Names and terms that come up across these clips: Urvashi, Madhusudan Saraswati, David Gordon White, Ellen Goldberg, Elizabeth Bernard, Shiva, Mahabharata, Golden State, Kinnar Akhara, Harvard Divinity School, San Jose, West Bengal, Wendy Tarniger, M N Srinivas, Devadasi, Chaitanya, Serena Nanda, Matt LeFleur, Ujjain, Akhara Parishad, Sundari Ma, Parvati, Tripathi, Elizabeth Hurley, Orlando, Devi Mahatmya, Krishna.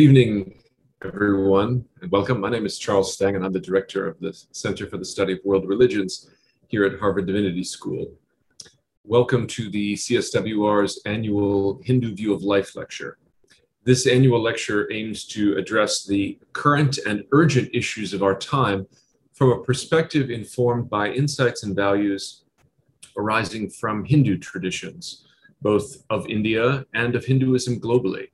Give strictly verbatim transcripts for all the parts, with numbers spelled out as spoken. Good evening, everyone, and welcome. My name is Charles Stang, and I'm the director of the Center for the Study of World Religions here at Harvard Divinity School. Welcome to the C S W R's annual Hindu View of Life lecture. This annual lecture aims to address the current and urgent issues of our time from a perspective informed by insights and values arising from Hindu traditions, both of India and of Hinduism globally.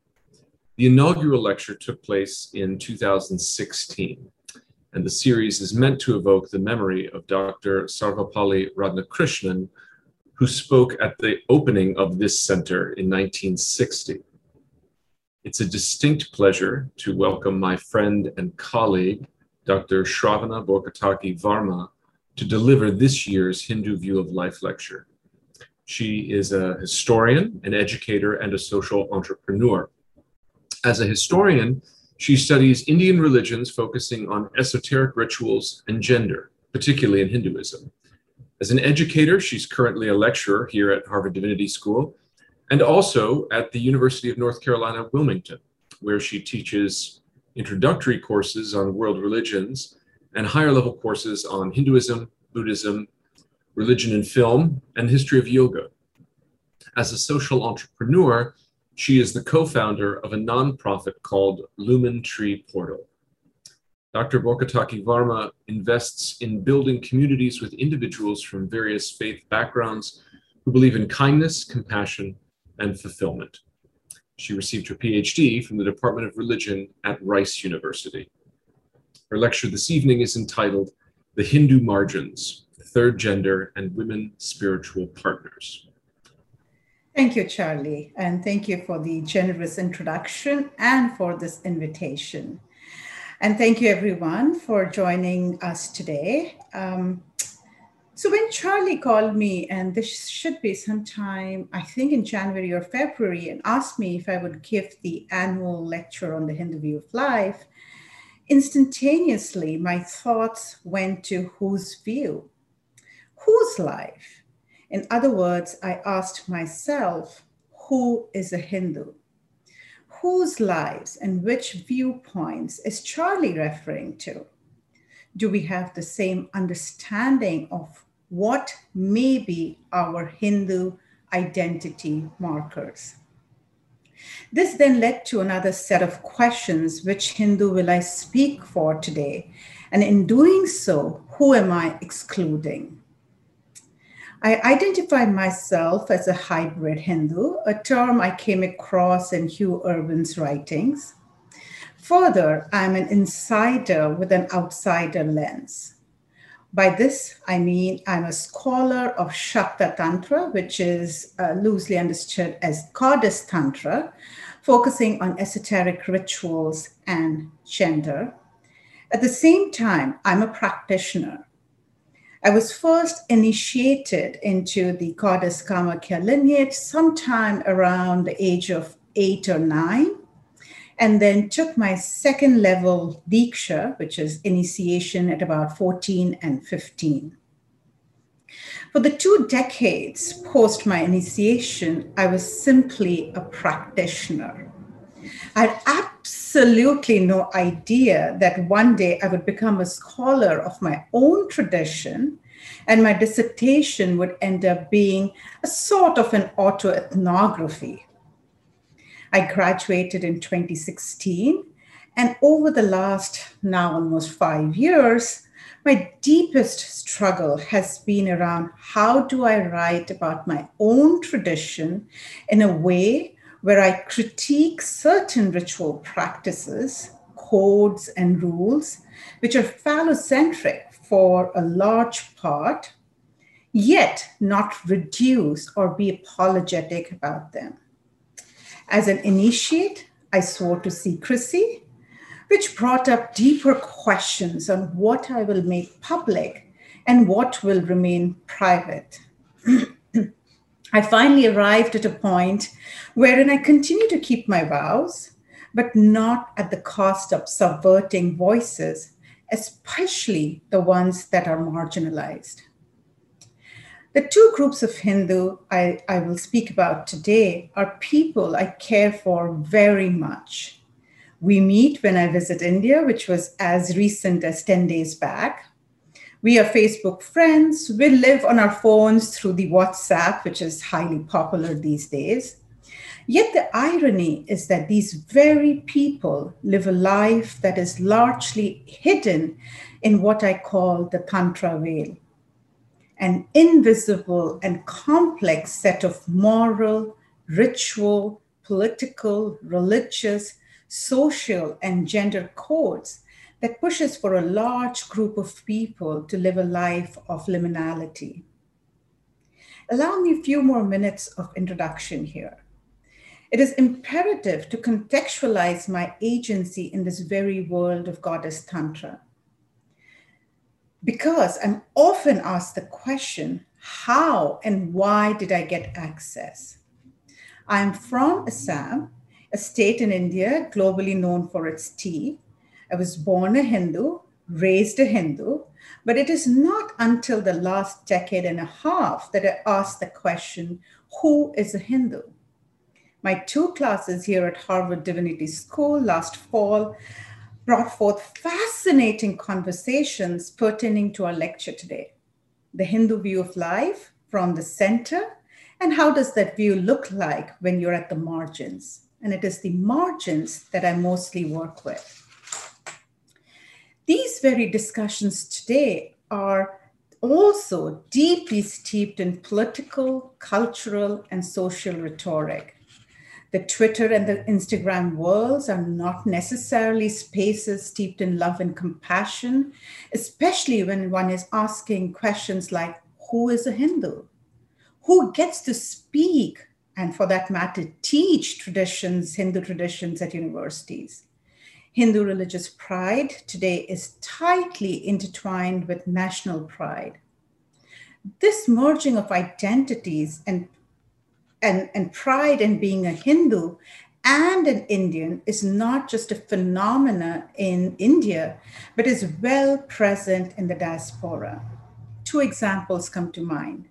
The inaugural lecture took place in two thousand sixteen, and the series is meant to evoke the memory of Doctor Sarvapalli Radhakrishnan, who spoke at the opening of this center in nineteen sixty. It's a distinct pleasure to welcome my friend and colleague, Doctor Shravana Borkataki-Varma, to deliver this year's Hindu View of Life lecture. She is a historian, an educator, and a social entrepreneur. As a historian, she studies Indian religions focusing on esoteric rituals and gender, particularly in Hinduism. As an educator, she's currently a lecturer here at Harvard Divinity School and also at the University of North Carolina, Wilmington, where she teaches introductory courses on world religions and higher level courses on Hinduism, Buddhism, religion and film, and history of yoga. As a social entrepreneur, she is the co-founder of a nonprofit called Lumen Tree Portal. Doctor Borkataki-Varma invests in building communities with individuals from various faith backgrounds who believe in kindness, compassion, and fulfillment. She received her P H D from the Department of Religion at Rice University. Her lecture this evening is entitled The Hindu Margins, Third Gender and Women Spiritual Partners. Thank you, Charlie, and thank you for the generous introduction and for this invitation. And thank you, everyone, for joining us today. Um, so when Charlie called me, and this should be sometime, I think in January or February, and asked me if I would give the annual lecture on the Hindu View of Life, instantaneously, my thoughts went to whose view, whose life? In other words, I asked myself, who is a Hindu? Whose lives and which viewpoints is Charlie referring to? Do we have the same understanding of what may be our Hindu identity markers? This then led to another set of questions: which Hindu will I speak for today? And in doing so, who am I excluding? I identify myself as a hybrid Hindu, a term I came across in Hugh Irwin's writings. Further, I'm an insider with an outsider lens. By this, I mean I'm a scholar of Shakta Tantra, which is uh, loosely understood as Goddess Tantra, focusing on esoteric rituals and gender. At the same time, I'm a practitioner. I was first initiated into the Goddess Kamakya lineage sometime around the age of eight or nine, and then took my second level Diksha, which is initiation, at about fourteen and fifteen. For the two decades post my initiation, I was simply a practitioner. I had absolutely no idea that one day I would become a scholar of my own tradition, and my dissertation would end up being a sort of an autoethnography. I graduated in twenty sixteen, and over the last now almost five years, my deepest struggle has been around how do I write about my own tradition in a way where I critique certain ritual practices, codes, and rules, which are phallocentric for a large part, yet not reduce or be apologetic about them. As an initiate, I swore to secrecy, which brought up deeper questions on what I will make public and what will remain private. I finally arrived at a point wherein I continue to keep my vows, but not at the cost of subverting voices, especially the ones that are marginalized. The two groups of Hindu I, I will speak about today are people I care for very much, We meet when I visit India, which was as recent as ten days back. We are Facebook friends. We live on our phones through the WhatsApp, which is highly popular these days. Yet the irony is that these very people live a life that is largely hidden in what I call the Tantra veil, an invisible and complex set of moral, ritual, political, religious, social, and gender codes that pushes for a large group of people to live a life of liminality. Allow me a few more minutes of introduction here. It is imperative to contextualize my agency in this very world of Goddess Tantra, because I'm often asked the question, how and why did I get access? I'm from Assam, a state in India globally known for its tea. I was born a Hindu, raised a Hindu, but it is not until the last decade and a half that I asked the question, who is a Hindu? My two classes here at Harvard Divinity School last fall brought forth fascinating conversations pertaining to our lecture today. The Hindu view of life from the center, and how does that view look like when you're at the margins? And it is the margins that I mostly work with. These very discussions today are also deeply steeped in political, cultural, and social rhetoric. The Twitter and the Instagram worlds are not necessarily spaces steeped in love and compassion, especially when one is asking questions like, who is a Hindu? Who gets to speak, and for that matter, teach traditions, Hindu traditions at universities? Hindu religious pride today is tightly intertwined with national pride. This merging of identities and, and, and pride in being a Hindu and an Indian is not just a phenomena in India, but is well present in the diaspora. Two examples come to mind.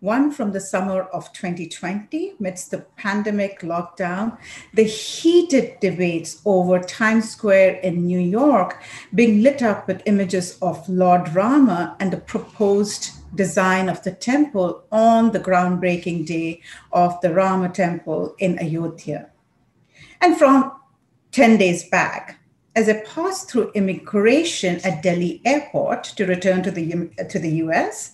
One from the summer of twenty twenty, amidst the pandemic lockdown, the heated debates over Times Square in New York being lit up with images of Lord Rama and the proposed design of the temple on the groundbreaking day of the Rama temple in Ayodhya. And from ten days back, as I passed through immigration at Delhi airport to return to the, to the U S,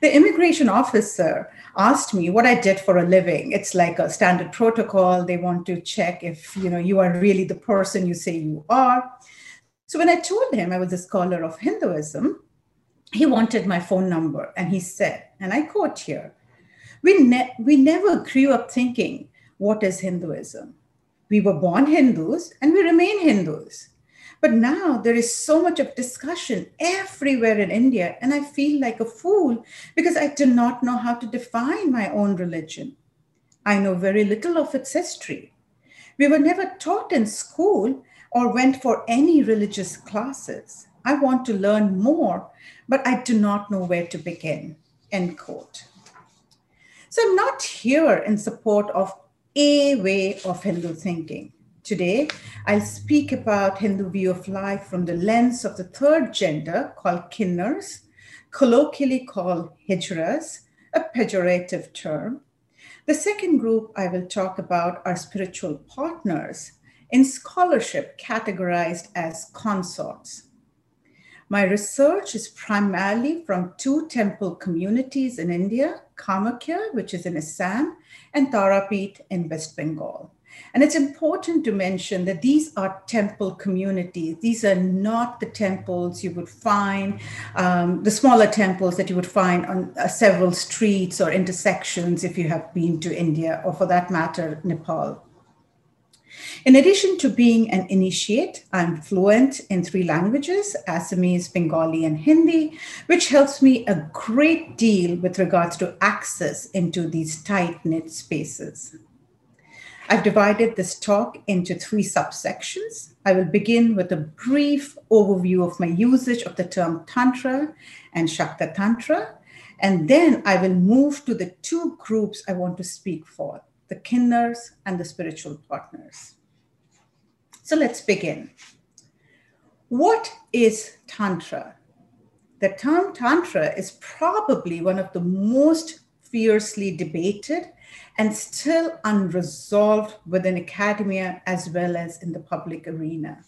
the immigration officer asked me what I did for a living. It's like a standard protocol. They want to check if, you know, you are really the person you say you are. So when I told him I was a scholar of Hinduism, he wanted my phone number. And he said, and I quote here, we, ne- we never grew up thinking, what is Hinduism? We were born Hindus and we remain Hindus. But now there is so much of discussion everywhere in India, and I feel like a fool because I do not know how to define my own religion. I know very little of its history. We were never taught in school or went for any religious classes. I want to learn more, but I do not know where to begin, end quote. So I'm not here in support of a way of Hindu thinking. Today, I'll speak about Hindu view of life from the lens of the third gender called Kinnars, colloquially called Hijras, a pejorative term. The second group I will talk about are spiritual partners, in scholarship categorized as consorts. My research is primarily from two temple communities in India, Kamakya, which is in Assam, and Tarapith in West Bengal. And it's important to mention that these are temple communities. These are not the temples you would find, um, the smaller temples that you would find on uh, several streets or intersections if you have been to India or for that matter, Nepal. In addition to being an initiate, I'm fluent in three languages, Assamese, Bengali, and Hindi, which helps me a great deal with regards to access into these tight-knit spaces. I've divided this talk into three subsections. I will begin with a brief overview of my usage of the term Tantra and Shakta Tantra, and then I will move to the two groups I want to speak for, the Kinnars and the spiritual partners. So let's begin. What is Tantra? The term Tantra is probably one of the most fiercely debated and still unresolved within academia as well as in the public arena.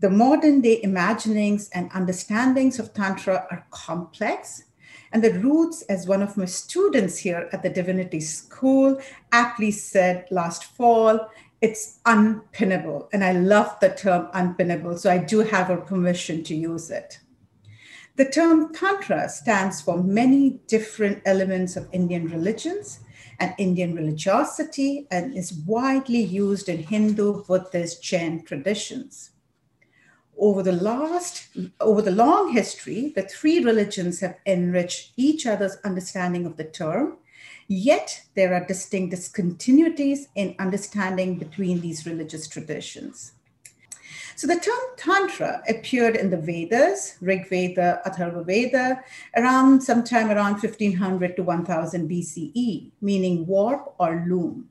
The modern day imaginings and understandings of Tantra are complex, and the roots, as one of my students here at the Divinity School aptly said last fall, it's unpinnable. And I love the term unpinnable, so I do have her permission to use it. The term Tantra stands for many different elements of Indian religions and Indian religiosity, and is widely used in Hindu, Buddhist, Jain traditions. Over the last, over the long history, the three religions have enriched each other's understanding of the term, yet there are distinct discontinuities in understanding between these religious traditions. So the term Tantra appeared in the Vedas, Rig Veda, Atharva Veda, around sometime around fifteen hundred to one thousand B C E, meaning warp or loom.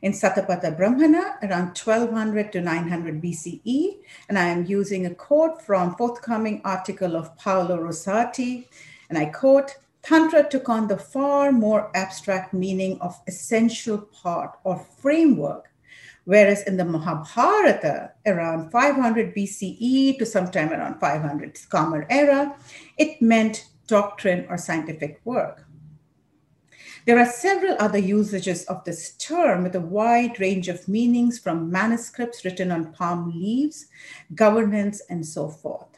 In Satapatha Brahmana, around twelve hundred to nine hundred B C E, and I am using a quote from forthcoming article of Paolo Rosati, and I quote, Tantra took on the far more abstract meaning of essential part or framework, whereas in the Mahabharata, around five hundred B C E to sometime around five hundred Kamar era, it meant doctrine or scientific work. There are several other usages of this term with a wide range of meanings, from manuscripts written on palm leaves, governance, and so forth.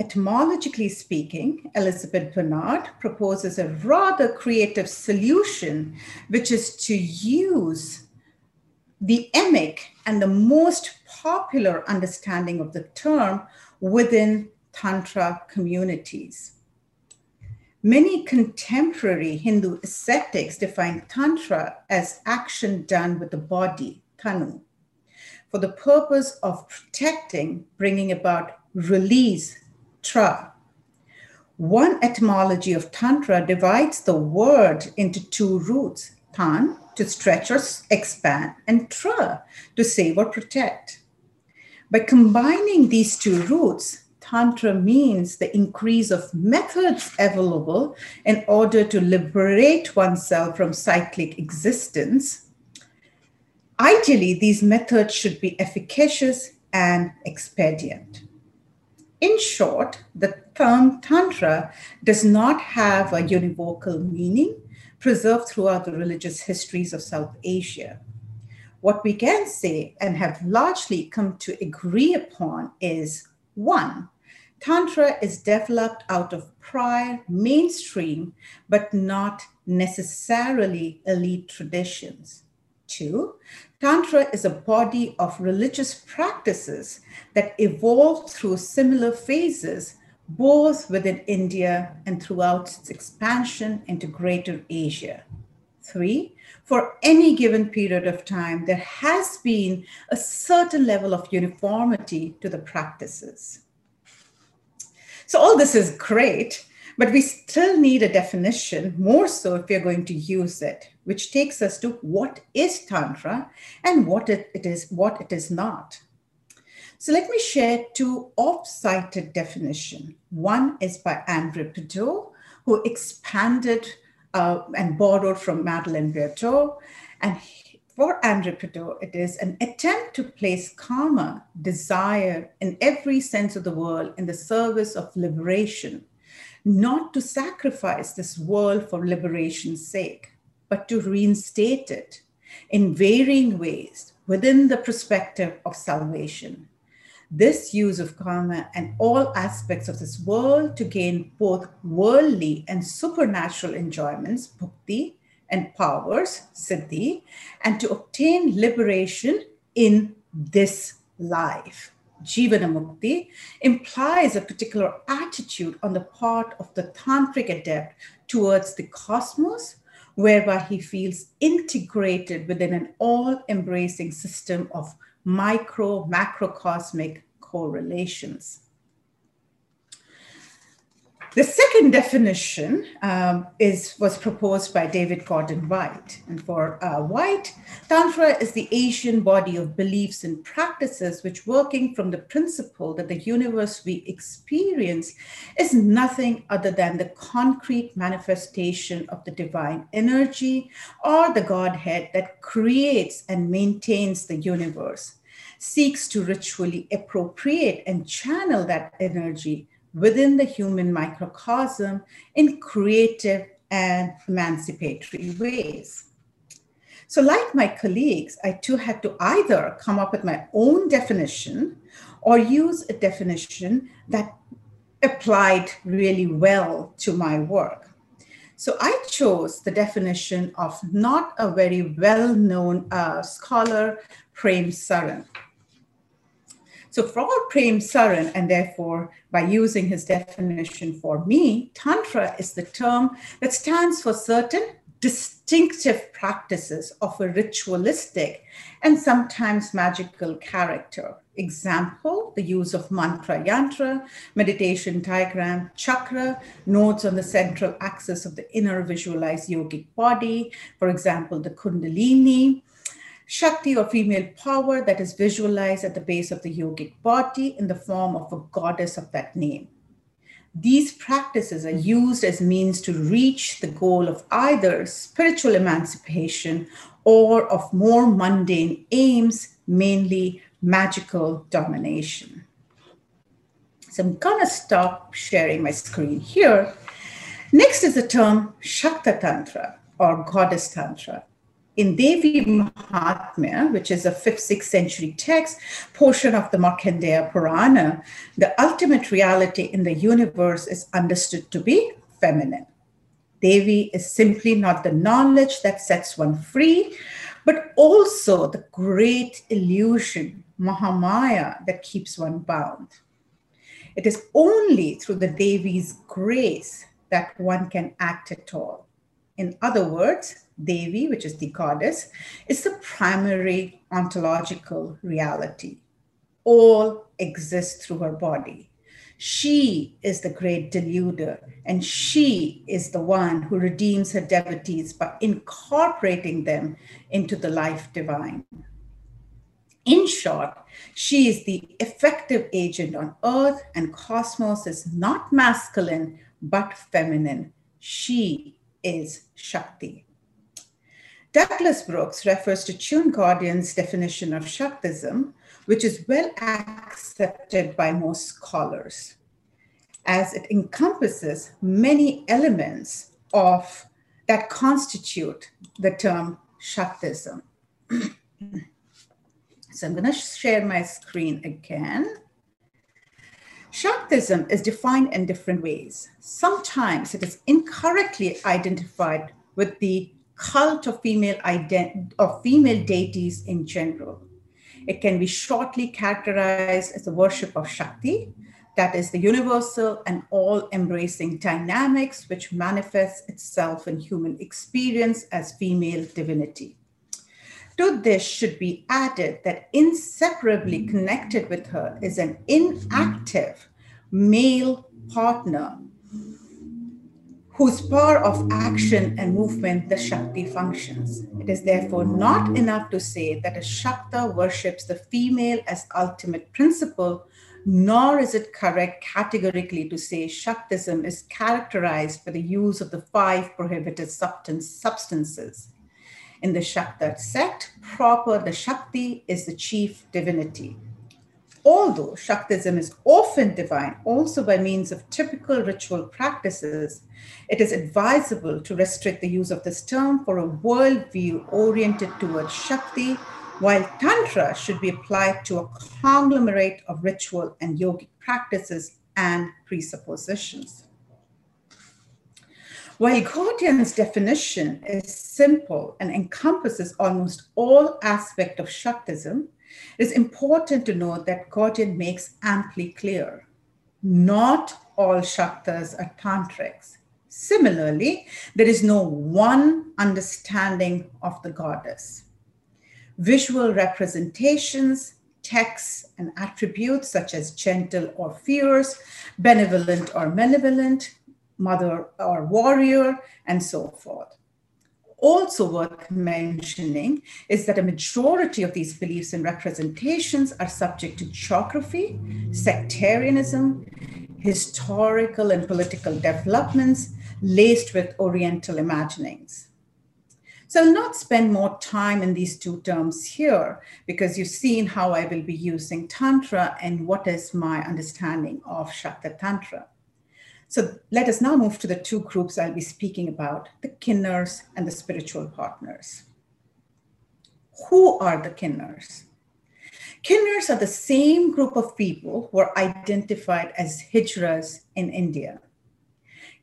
Etymologically speaking, Elizabeth Bernard proposes a rather creative solution, which is to use the emic and the most popular understanding of the term within Tantra communities. Many contemporary Hindu ascetics define Tantra as action done with the body, Tanu, for the purpose of protecting, bringing about release, Tra. One etymology of Tantra divides the word into two roots, Tan, to stretch or expand, and Tra, to save or protect. By combining these two roots, Tantra means the increase of methods available in order to liberate oneself from cyclic existence. Ideally, these methods should be efficacious and expedient. In short, the term Tantra does not have a univocal meaning preserved throughout the religious histories of South Asia. What we can say and have largely come to agree upon is, one, Tantra is developed out of prior mainstream, but not necessarily elite traditions. Two, Tantra is a body of religious practices that evolved through similar phases, both within India and throughout its expansion into Greater Asia. Three, for any given period of time, there has been a certain level of uniformity to the practices. So all this is great, but we still need a definition, more so if you're going to use it, which takes us to what is Tantra and what it is, what it is not. So let me share two off-cited definitions. One is by Andrew Pideaux, who expanded uh, and borrowed from Madeleine Bertot. And for Andrew Pideaux, it is an attempt to place karma, desire, in every sense of the world in the service of liberation, not to sacrifice this world for liberation's sake, but to reinstate it in varying ways within the perspective of salvation. This use of karma and all aspects of this world to gain both worldly and supernatural enjoyments, bhukti, and powers, siddhi, and to obtain liberation in this life, jivana mukti, implies a particular attitude on the part of the tantric adept towards the cosmos, whereby he feels integrated within an all-embracing system of micro, macrocosmic correlations. The second definition um, is, was proposed by David Gordon White. And for uh, White, Tantra is the Asian body of beliefs and practices which, working from the principle that the universe we experience is nothing other than the concrete manifestation of the divine energy or the Godhead that creates and maintains the universe, seeks to ritually appropriate and channel that energy within the human microcosm in creative and emancipatory ways. So like my colleagues, I too had to either come up with my own definition or use a definition that applied really well to my work. So I chose the definition of not a very well-known uh, scholar, Prem Saran. So for Prem Saran, and therefore by using his definition for me, Tantra is the term that stands for certain distinctive practices of a ritualistic and sometimes magical character. Example, the use of mantra yantra, meditation diagram, chakra, nodes on the central axis of the inner visualized yogic body, for example, the kundalini, Shakti or female power that is visualized at the base of the yogic body in the form of a goddess of that name. These practices are used as means to reach the goal of either spiritual emancipation or of more mundane aims, mainly magical domination. So I'm gonna stop sharing my screen here. Next is the term Shakta Tantra or Goddess Tantra. In Devi Mahatmya, which is a fifth, sixth century text, portion of the Markandeya Purana, the ultimate reality in the universe is understood to be feminine. Devi is simply not the knowledge that sets one free, but also the great illusion, Mahamaya, that keeps one bound. It is only through the Devi's grace that one can act at all. In other words, Devi, which is the goddess, is the primary ontological reality. All exists through her body. She is the great deluder, and she is the one who redeems her devotees by incorporating them into the life divine. In short, she is the effective agent on earth, and cosmos is not masculine, but feminine. She is Shakti. Douglas Brooks refers to Chun Gordian's definition of Shaktism, which is well accepted by most scholars, as it encompasses many elements of that constitute the term Shaktism. So I'm going to share my screen again. Shaktism is defined in different ways. Sometimes it is incorrectly identified with the cult of female ident- of female deities in general. It can be shortly characterized as the worship of Shakti, that is the universal and all-embracing dynamics which manifests itself in human experience as female divinity. To this should be added that inseparably connected with her is an inactive male partner whose power of action and movement the Shakti functions. It is therefore not enough to say that a Shakta worships the female as ultimate principle, nor is it correct categorically to say Shaktism is characterized by the use of the five prohibited substance, substances. In the Shakta sect proper, the Shakti is the chief divinity. Although Shaktism is often divine, also by means of typical ritual practices, it is advisable to restrict the use of this term for a worldview oriented towards Shakti, while Tantra should be applied to a conglomerate of ritual and yogic practices and presuppositions. While Gordian's definition is simple and encompasses almost all aspects of Shaktism, it is important to note that Gordian makes amply clear, not all Shaktas are Tantrics. Similarly, there is no one understanding of the goddess. Visual representations, texts, and attributes such as gentle or fierce, benevolent or malevolent, mother or warrior, and so forth. Also worth mentioning is that a majority of these beliefs and representations are subject to geography, sectarianism, historical and political developments, laced with Oriental imaginings. So I'll not spend more time in these two terms here, because you've seen how I will be using Tantra and what is my understanding of Shakta Tantra. So let us now move to the two groups I'll be speaking about, the Kinnars and the spiritual partners. Who are the Kinnars? Kinnars are the same group of people who are identified as Hijras in India.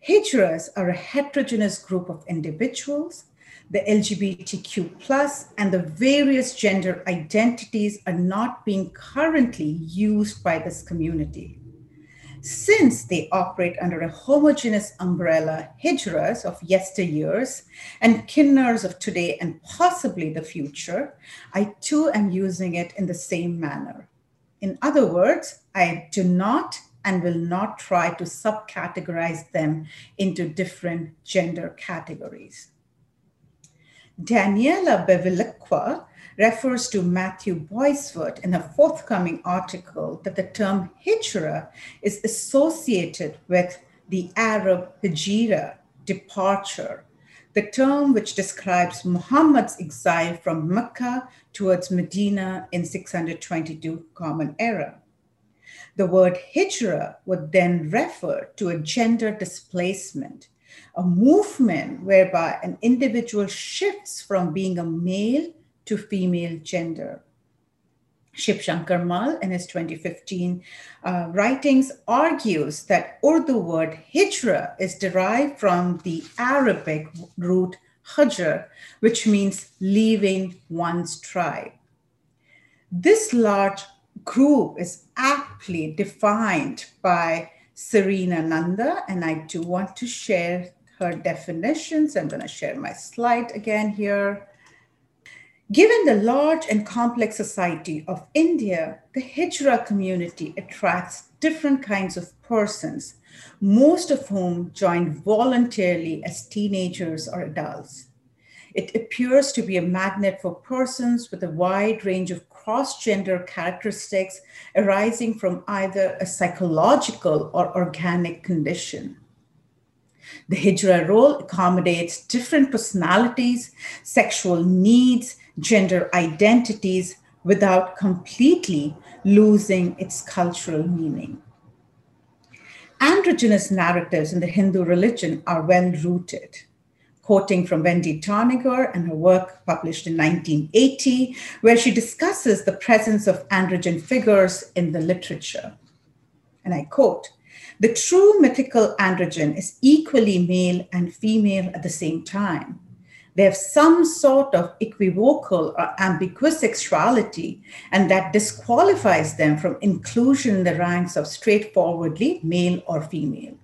Hijras are a heterogeneous group of individuals. The L G B T Q plus and the various gender identities are not being currently used by this community. Since they operate under a homogeneous umbrella, Hijras of yesteryears and Kinnars of today and possibly the future, I too am using it in the same manner. In other words, I do not and will not try to subcategorize them into different gender categories. Daniela Bevilacqua refers to Matthew Boysford in her forthcoming article that the term Hijra is associated with the Arab Hijra, departure, the term which describes Muhammad's exile from Mecca towards Medina in six hundred twenty-two Common Era. The word Hijra would then refer to a gender displacement, a movement whereby an individual shifts from being a male to female gender. Shiv Shankar Mal, in his twenty fifteen uh, writings, argues that Urdu word hijra is derived from the Arabic root hajar, which means leaving one's tribe. This large group is aptly defined by Serena Nanda, and I do want to share her definitions. I'm going to share my slide again here. Given the large and complex society of India, the Hijra community attracts different kinds of persons, most of whom join voluntarily as teenagers or adults. It appears to be a magnet for persons with a wide range of cross-gender characteristics arising from either a psychological or organic condition. The Hijra role accommodates different personalities, sexual needs, gender identities without completely losing its cultural meaning. Androgynous narratives in the Hindu religion are well-rooted. Quoting from Wendy Tarniger and her work published in nineteen eighty, where she discusses the presence of androgen figures in the literature. And I quote, "The true mythical androgen is equally male and female at the same time. They have some sort of equivocal or ambiguous sexuality, and that disqualifies them from inclusion in the ranks of straightforwardly male or female.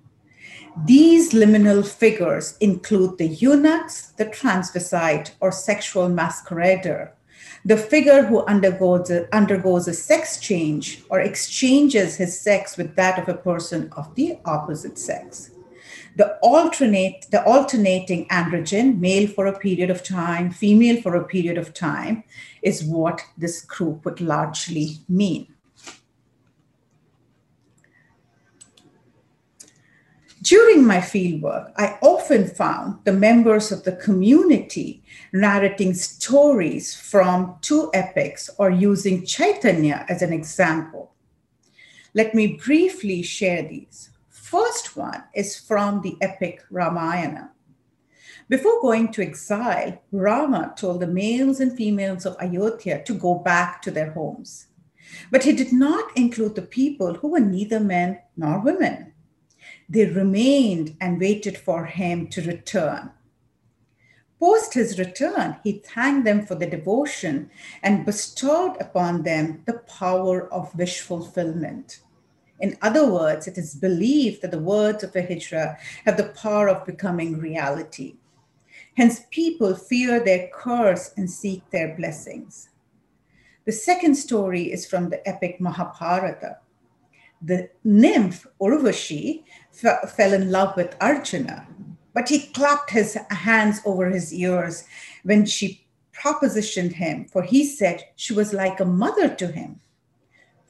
These liminal figures include the eunuchs, the transvestite or sexual masquerader, the figure who undergoes a, undergoes a sex change or exchanges his sex with that of a person of the opposite sex. The, alternate, the alternating androgen, male for a period of time, female for a period of time, is what this group would largely mean." During my fieldwork, I often found the members of the community narrating stories from two epics or using Chaitanya as an example. Let me briefly share these. First one is from the epic Ramayana. Before going to exile, Rama told the males and females of Ayodhya to go back to their homes, but he did not include the people who were neither men nor women. They remained and waited for him to return. Post his return, he thanked them for the devotion and bestowed upon them the power of wish fulfillment. In other words, it is believed that the words of a Hijra have the power of becoming reality. Hence, people fear their curse and seek their blessings. The second story is from the epic Mahabharata. the nymph Urvashi f- fell in love with Arjuna, but he clapped his hands over his ears when she propositioned him, for he said she was like a mother to him.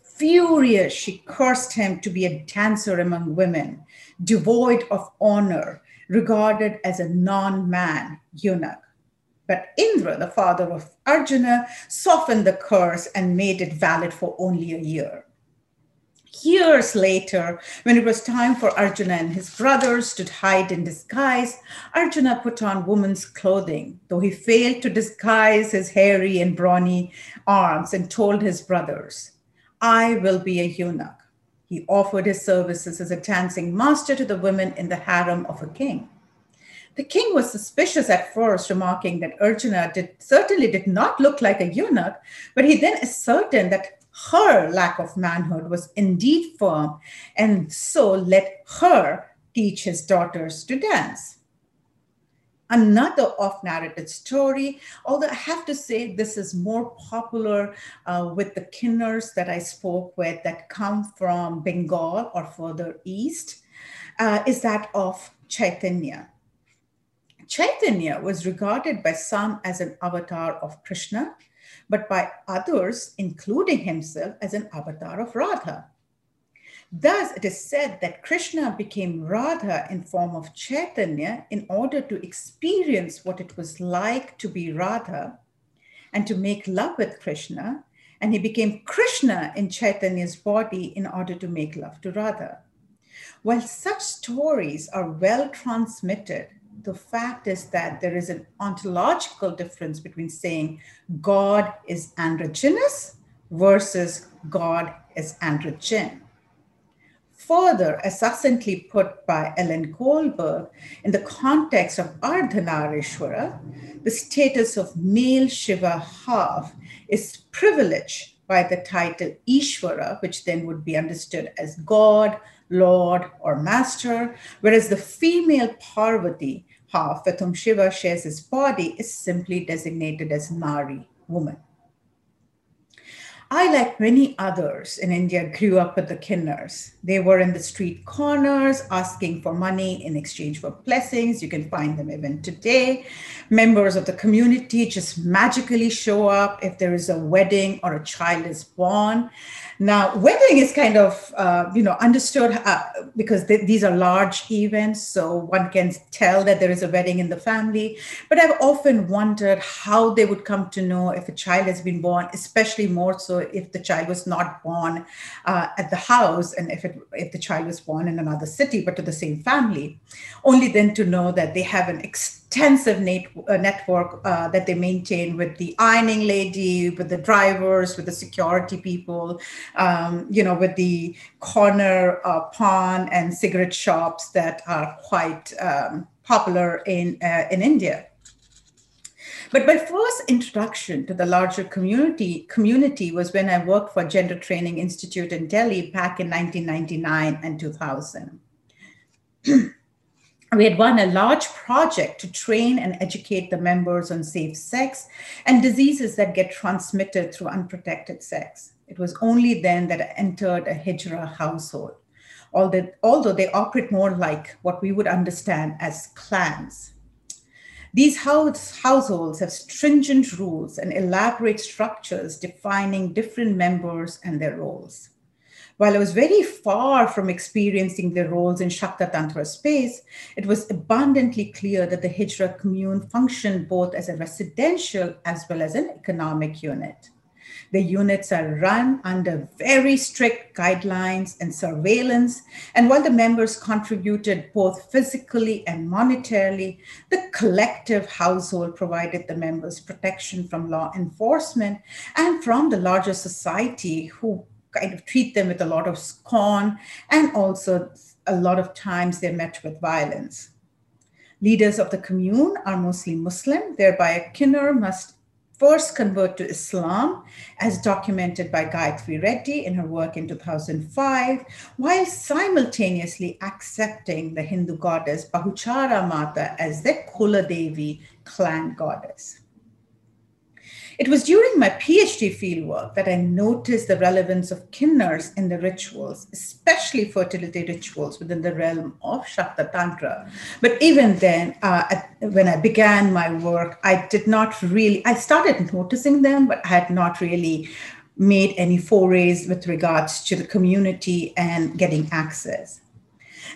Furious, she cursed him to be a dancer among women, devoid of honor, regarded as a non-man eunuch. But Indra, the father of Arjuna, softened the curse and made it valid for only a year. Years later, when it was time for Arjuna and his brothers to hide in disguise, Arjuna put on woman's clothing, though he failed to disguise his hairy and brawny arms, and told his brothers, "I will be a eunuch." He offered his services as a dancing master to the women in the harem of a king. The king was suspicious at first, remarking that Arjuna did, certainly did not look like a eunuch, but he then ascertained that her lack of manhood was indeed firm, and so let her teach his daughters to dance. Another off-narrative story, although I have to say this is more popular uh, with the Kinnars that I spoke with that come from Bengal or further east, uh, is that of Chaitanya. Chaitanya was regarded by some as an avatar of Krishna, but by others, including himself, as an avatar of Radha. Thus, it is said that Krishna became Radha in form of Chaitanya in order to experience what it was like to be Radha and to make love with Krishna, and he became Krishna in Chaitanya's body in order to make love to Radha. While such stories are well transmitted, the fact is that there is an ontological difference between saying God is androgynous versus God is androgen. Further, as succinctly put by Ellen Goldberg, in the context of Ardhanarishwara, the status of male Shiva half is privileged by the title Ishvara, which then would be understood as God, Lord, or Master, whereas the female Parvati half, with whom Shiva shares his body, is simply designated as Nari, woman. I, like many others in India, grew up with the Kinnars. They were in the street corners asking for money in exchange for blessings. You can find them even today. Members of the community just magically show up if there is a wedding or a child is born. Now, wedding is kind of, uh, you know, understood uh, because th- these are large events, so one can tell that there is a wedding in the family. But I've often wondered how they would come to know if a child has been born, especially more so if the child was not born uh, at the house, and if, it, if the child was born in another city, but to the same family, only then to know that they have an extensive net, uh, network uh, that they maintain with the ironing lady, with the drivers, with the security people, um, you know, with the corner uh, pawn and cigarette shops that are quite um, popular in uh, in India. But my first introduction to the larger community community was when I worked for Gender Training Institute in Delhi back in nineteen ninety-nine and two thousand. We had won a large project to train and educate the members on safe sex and diseases that get transmitted through unprotected sex. It was only then that I entered a Hijra household, although, although they operate more like what we would understand as clans. These house, households have stringent rules and elaborate structures defining different members and their roles. While I was very far from experiencing their roles in Shakta Tantra space, it was abundantly clear that the Hijra commune functioned both as a residential as well as an economic unit. The units are run under very strict guidelines and surveillance, and while the members contributed both physically and monetarily, the collective household provided the members protection from law enforcement and from the larger society, who kind of treat them with a lot of scorn, and also a lot of times they're met with violence. Leaders of the commune are mostly Muslim, thereby a Kinnar must first convert to Islam, as documented by Gayatri Reddy in her work in two thousand five, while simultaneously accepting the Hindu goddess Bahuchara Mata as their Kula Devi, clan goddess. It was during my PhD fieldwork that I noticed the relevance of Kinnars in the rituals, especially fertility rituals within the realm of Shakta Tantra. But even then, uh, when I began my work, I did not really, I started noticing them, but I had not really made any forays with regards to the community and getting access.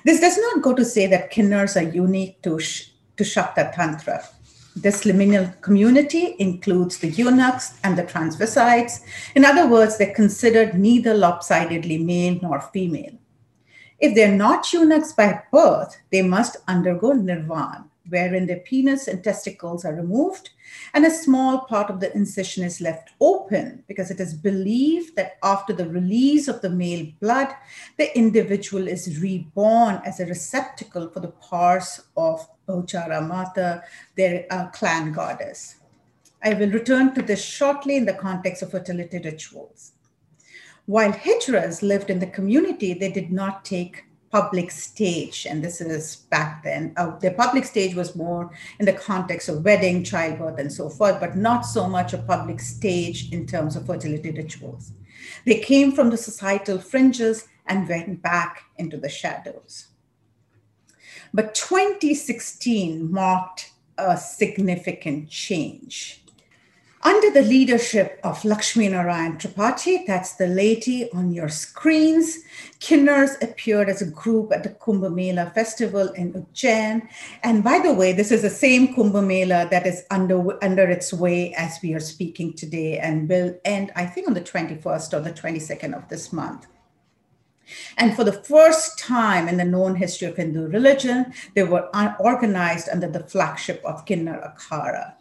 This does not go to say that Kinnars are unique to, sh to Shakta Tantra. This liminal community includes the eunuchs and the transvestites. In other words, they're considered neither lopsidedly male nor female. If they're not eunuchs by birth, they must undergo nirvan, wherein their penis and testicles are removed and a small part of the incision is left open, because it is believed that after the release of the male blood, the individual is reborn as a receptacle for the powers of Ochara Mata, their uh, clan goddess. I will return to this shortly in the context of fertility rituals. While Hijras lived in the community, they did not take public stage, and this is back then. Uh, their public stage was more in the context of wedding, childbirth, and so forth, but not so much a public stage in terms of fertility rituals. They came from the societal fringes and went back into the shadows. But twenty sixteen marked a significant change. Under the leadership of Lakshmi Narayan Tripathi, that's the lady on your screens, Kinnars appeared as a group at the Kumbh Mela festival in Ujjain. And by the way, this is the same Kumbh Mela that is under, under its way as we are speaking today and will end, I think, on the twenty-first or the twenty-second of this month. And for the first time in the known history of Hindu religion, they were organized under the flagship of Kinnar Akhara.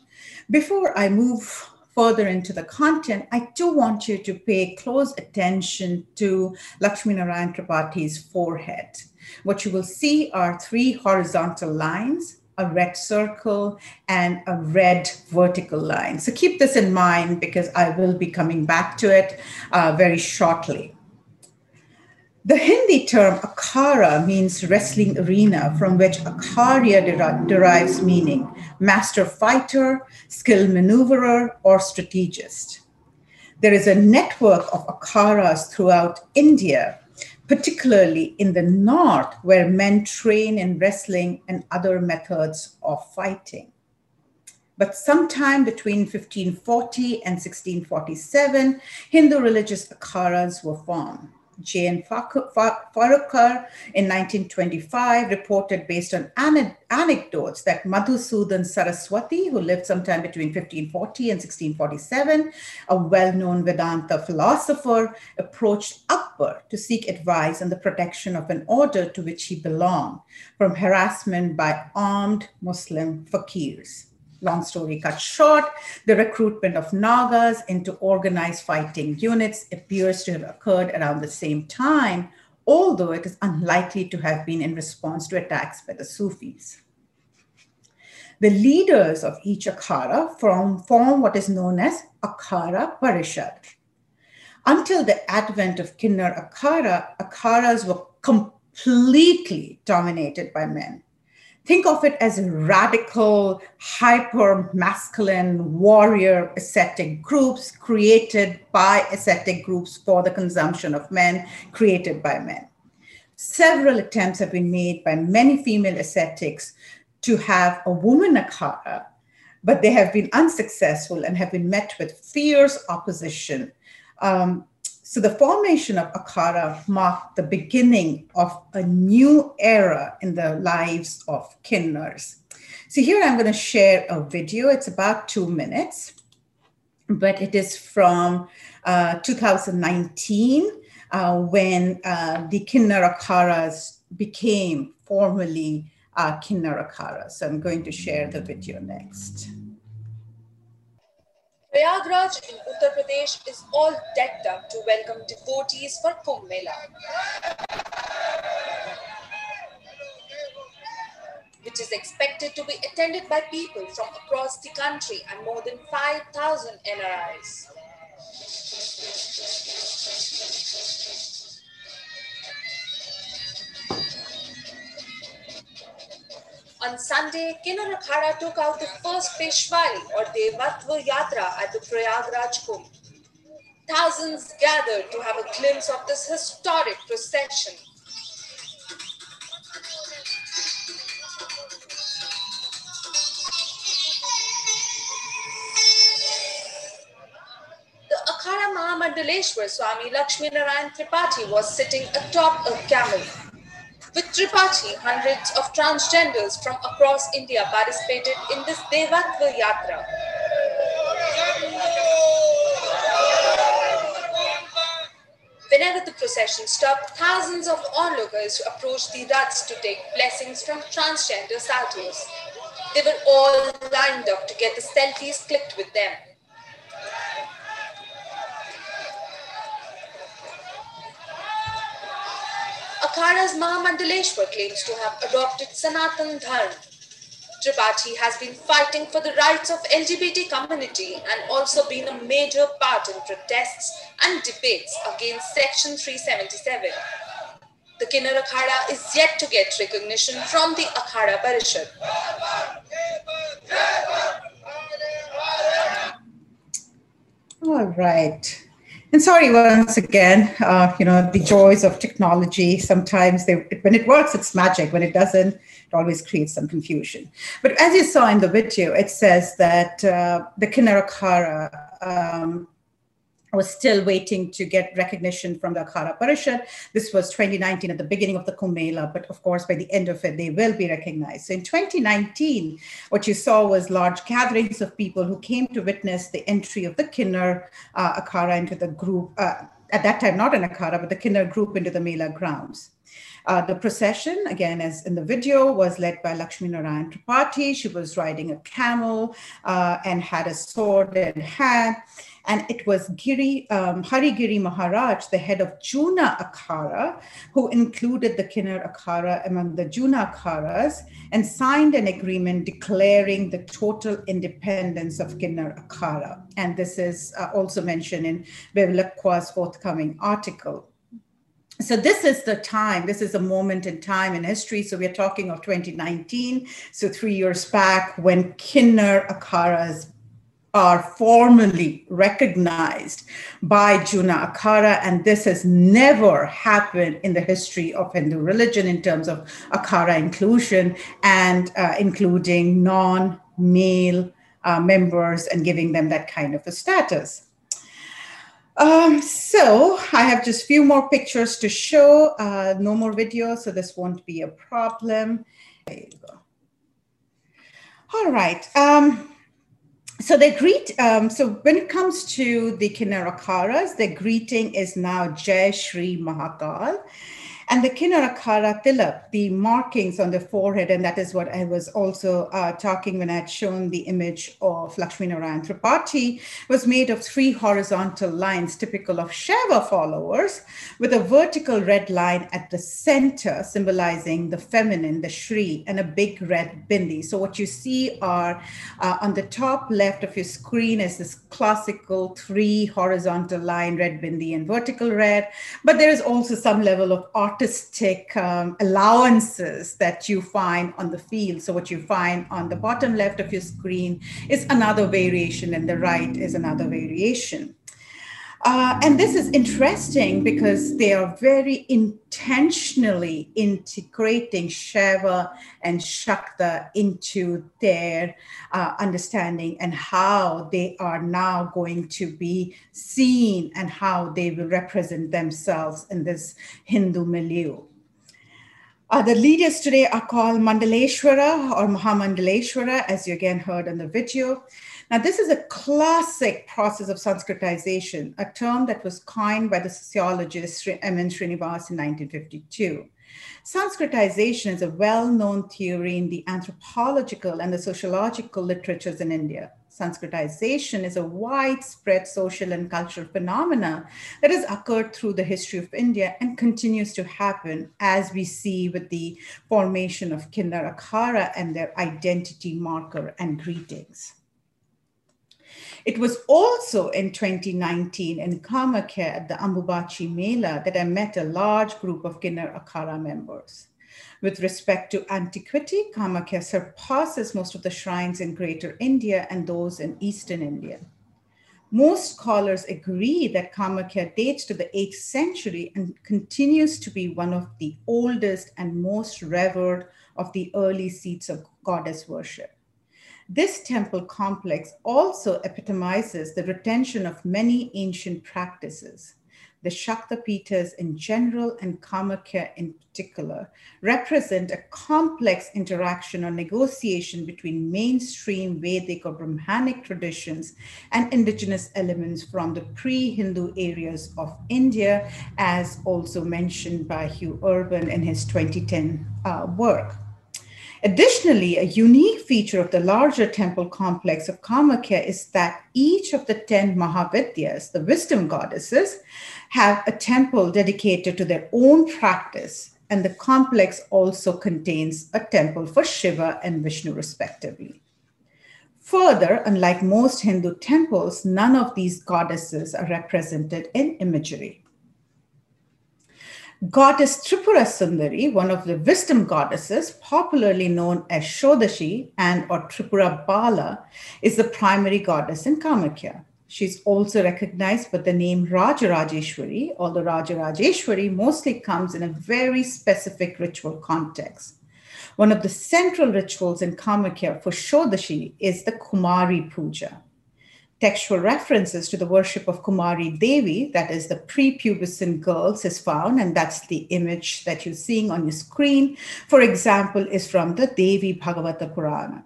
Before I move further into the content, I do want you to pay close attention to Lakshmi Narayan Tripathi's forehead. What you will see are three horizontal lines, a red circle, and a red vertical line. So keep this in mind, because I will be coming back to it uh, very shortly. The Hindi term Akhara means wrestling arena, from which Akharya der derives meaning master fighter, skilled maneuverer, or strategist. There is a network of Akharas throughout India, particularly in the north, where men train in wrestling and other methods of fighting. But sometime between fifteen forty and sixteen forty-seven, Hindu religious Akharas were formed. J. N. Farukar in nineteen twenty-five reported, based on anecdotes, that Madhusudan Saraswati, who lived sometime between fifteen forty and sixteen forty-seven, a well-known Vedanta philosopher, approached Akbar to seek advice on the protection of an order to which he belonged from harassment by armed Muslim fakirs. Long story cut short, the recruitment of Nagas into organized fighting units appears to have occurred around the same time, although it is unlikely to have been in response to attacks by the Sufis. The leaders of each Akhara form, form what is known as Akhara Parishad. Until the advent of Kinnar Akhara, Akharas were completely dominated by men. Think of it as a radical, hyper-masculine, warrior ascetic groups created by ascetic groups for the consumption of men, created by men. Several attempts have been made by many female ascetics to have a woman Akhara, but they have been unsuccessful and have been met with fierce opposition. Um, So the formation of Akhara marked the beginning of a new era in the lives of Kinnars. So here I'm going to share a video. It's about two minutes, but it is from uh, two thousand nineteen uh, when uh, the Kinnar Akharas became formally uh, Kinnar Akhara. So I'm going to share the video next. Prayagraj in Uttar Pradesh is all decked up to welcome devotees for Kumbh Mela, which is expected to be attended by people from across the country and more than five thousand N R Is. On Sunday, Kinnar Akhara took out the first Peshwari or Devatva Yatra at the Prayagraj Kumbh. Thousands gathered to have a glimpse of this historic procession. The Akhara Mahamandaleshwar Swami Lakshmi Narayan Tripathi was sitting atop a camel. With Tripathi, hundreds of transgenders from across India participated in this Devatva Yatra. Whenever the procession stopped, thousands of onlookers approached the Raths to take blessings from transgender sadhus. They were all lined up to get the selfies clicked with them. Akhara's Mahamandaleshwar claims to have adopted Sanatan Dharma. Tripathi has been fighting for the rights of L G B T community and also been a major part in protests and debates against Section three seventy-seven. The Kinnar Akhara is yet to get recognition from the Akhara Parishad. All right. And sorry, once again, uh, you know, the joys of technology, sometimes they, when it works, it's magic. When it doesn't, it always creates some confusion. But as you saw in the video, it says that uh, the Kinnar Akhara um, was still waiting to get recognition from the Akhara Parishad. This was twenty nineteen at the beginning of the Kumbh Mela, but of course, by the end of it, they will be recognized. So in twenty nineteen, what you saw was large gatherings of people who came to witness the entry of the Kinnar uh, Akhara into the group, uh, at that time, not an Akhara, but the Kinnar group into the Mela grounds. Uh, the procession, again, as in the video, was led by Lakshmi Narayan Tripathi. She was riding a camel uh, and had a sword in hand. And it was Giri, um, Hari Giri Maharaj, the head of Juna Akhara, who included the Kinnar Akhara among the Juna Akharas and signed an agreement declaring the total independence of Kinnar Akhara. And this is uh, also mentioned in Bevlakwa's forthcoming article. So this is the time, this is a moment in time in history. So we're talking of twenty nineteen. So three years back when Kinnar Akharas are formally recognized by Juna Akhara. And this has never happened in the history of Hindu religion in terms of Akhara inclusion and uh, including non-male uh, members and giving them that kind of a status. Um, so I have just few more pictures to show, uh, no more videos, so this won't be a problem. There you go. All right. Um, so they greet, um, so when it comes to the Kinnar Akharas, the greeting is now Jai Shri Mahakal. And the Kinnar Akhara tilak, the markings on the forehead, and that is what I was also uh, talking when I had shown the image of Lakshmi Narayan Tripathi, was made of three horizontal lines typical of Shaiva followers, with a vertical red line at the center symbolizing the feminine, the Shri, and a big red bindi. So what you see are uh, on the top left of your screen is this classical three horizontal line, red bindi and vertical red, but there is also some level of art artistic um, allowances that you find on the field. So what you find on the bottom left of your screen is another variation and the right is another variation. Uh, and this is interesting because they are very intentionally integrating Shaiva and Shakta into their uh, understanding and how they are now going to be seen and how they will represent themselves in this Hindu milieu. Uh, the leaders today are called Mandaleshwara or Mahamandaleshwara, as you again heard in the video. Now, this is a classic process of Sanskritization, a term that was coined by the sociologist M N Srinivas in nineteen fifty-two. Sanskritization is a well-known theory in the anthropological and the sociological literatures in India. Sanskritization is a widespread social and cultural phenomena that has occurred through the history of India and continues to happen, as we see with the formation of Kinnar Akhara and their identity marker and greetings. It was also in twenty nineteen in Kamakhya at the Ambubachi Mela that I met a large group of Kinnar Akhara members. With respect to antiquity, Kamakhya surpasses most of the shrines in Greater India and those in Eastern India. Most scholars agree that Kamakhya dates to the eighth century and continues to be one of the oldest and most revered of the early seats of goddess worship. This temple complex also epitomizes the retention of many ancient practices. The Shaktapeethas in general and Kamakhya in particular represent a complex interaction or negotiation between mainstream Vedic or Brahmanic traditions and indigenous elements from the pre-Hindu areas of India, as also mentioned by Hugh Urban in his twenty ten uh, work. Additionally, a unique feature of the larger temple complex of Kamakhya is that each of the ten Mahavidyas, the wisdom goddesses, have a temple dedicated to their own practice, and the complex also contains a temple for Shiva and Vishnu respectively. Further, unlike most Hindu temples, none of these goddesses are represented in imagery. Goddess Tripura Sundari, one of the wisdom goddesses, popularly known as Shodashi and or Tripura Bala, is the primary goddess in Kamakhya. She's also recognized by the name Rajarajeshwari, although Rajarajeshwari mostly comes in a very specific ritual context. One of the central rituals in Kamakhya for Shodashi is the Kumari Puja. Textual references to the worship of Kumari Devi, that is the prepubescent girls, is found, and that's the image that you're seeing on your screen, for example, is from the Devi Bhagavata Purana.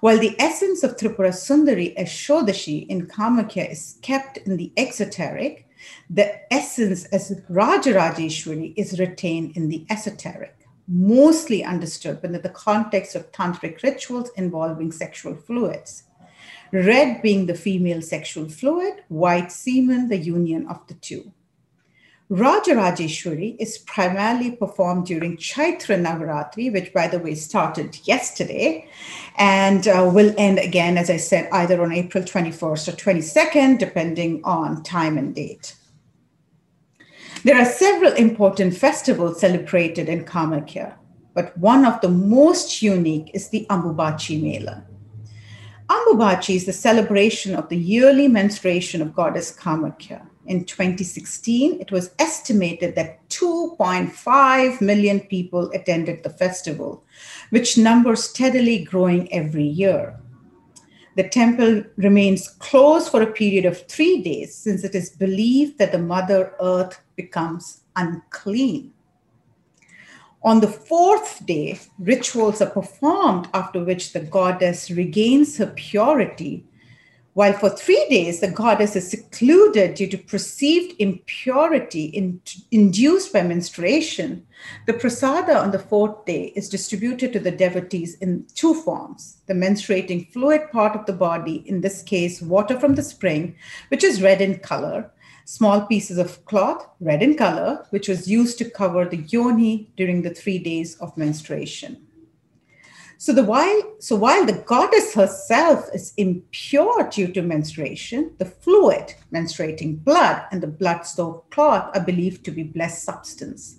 While the essence of Tripura Sundari as Shodashi in Kamakhya is kept in the exoteric, the essence as Rajarajeshwari is retained in the esoteric, mostly understood within the context of tantric rituals involving sexual fluids. Red being the female sexual fluid, white semen, the union of the two. Rajarajeshwari is primarily performed during Chaitra Navaratri, which by the way started yesterday and uh, will end again, as I said, either on April twenty-first or twenty-second, depending on time and date. There are several important festivals celebrated in Kamakhya, but one of the most unique is the Ambubachi Mela. Ambubachi is the celebration of the yearly menstruation of goddess Kamakhya. In twenty sixteen, it was estimated that two point five million people attended the festival, which number steadily growing every year. The temple remains closed for a period of three days since it is believed that the Mother Earth becomes unclean. On the fourth day, rituals are performed, after which the goddess regains her purity, while for three days, the goddess is secluded due to perceived impurity in, induced by menstruation. The prasada on the fourth day is distributed to the devotees in two forms, the menstruating fluid part of the body, in this case, water from the spring, which is red in color, small pieces of cloth, red in color, which was used to cover the yoni during the three days of menstruation. So, the while, so while the goddess herself is impure due to menstruation, the fluid, menstruating blood, and the blood-soaked cloth are believed to be blessed substance,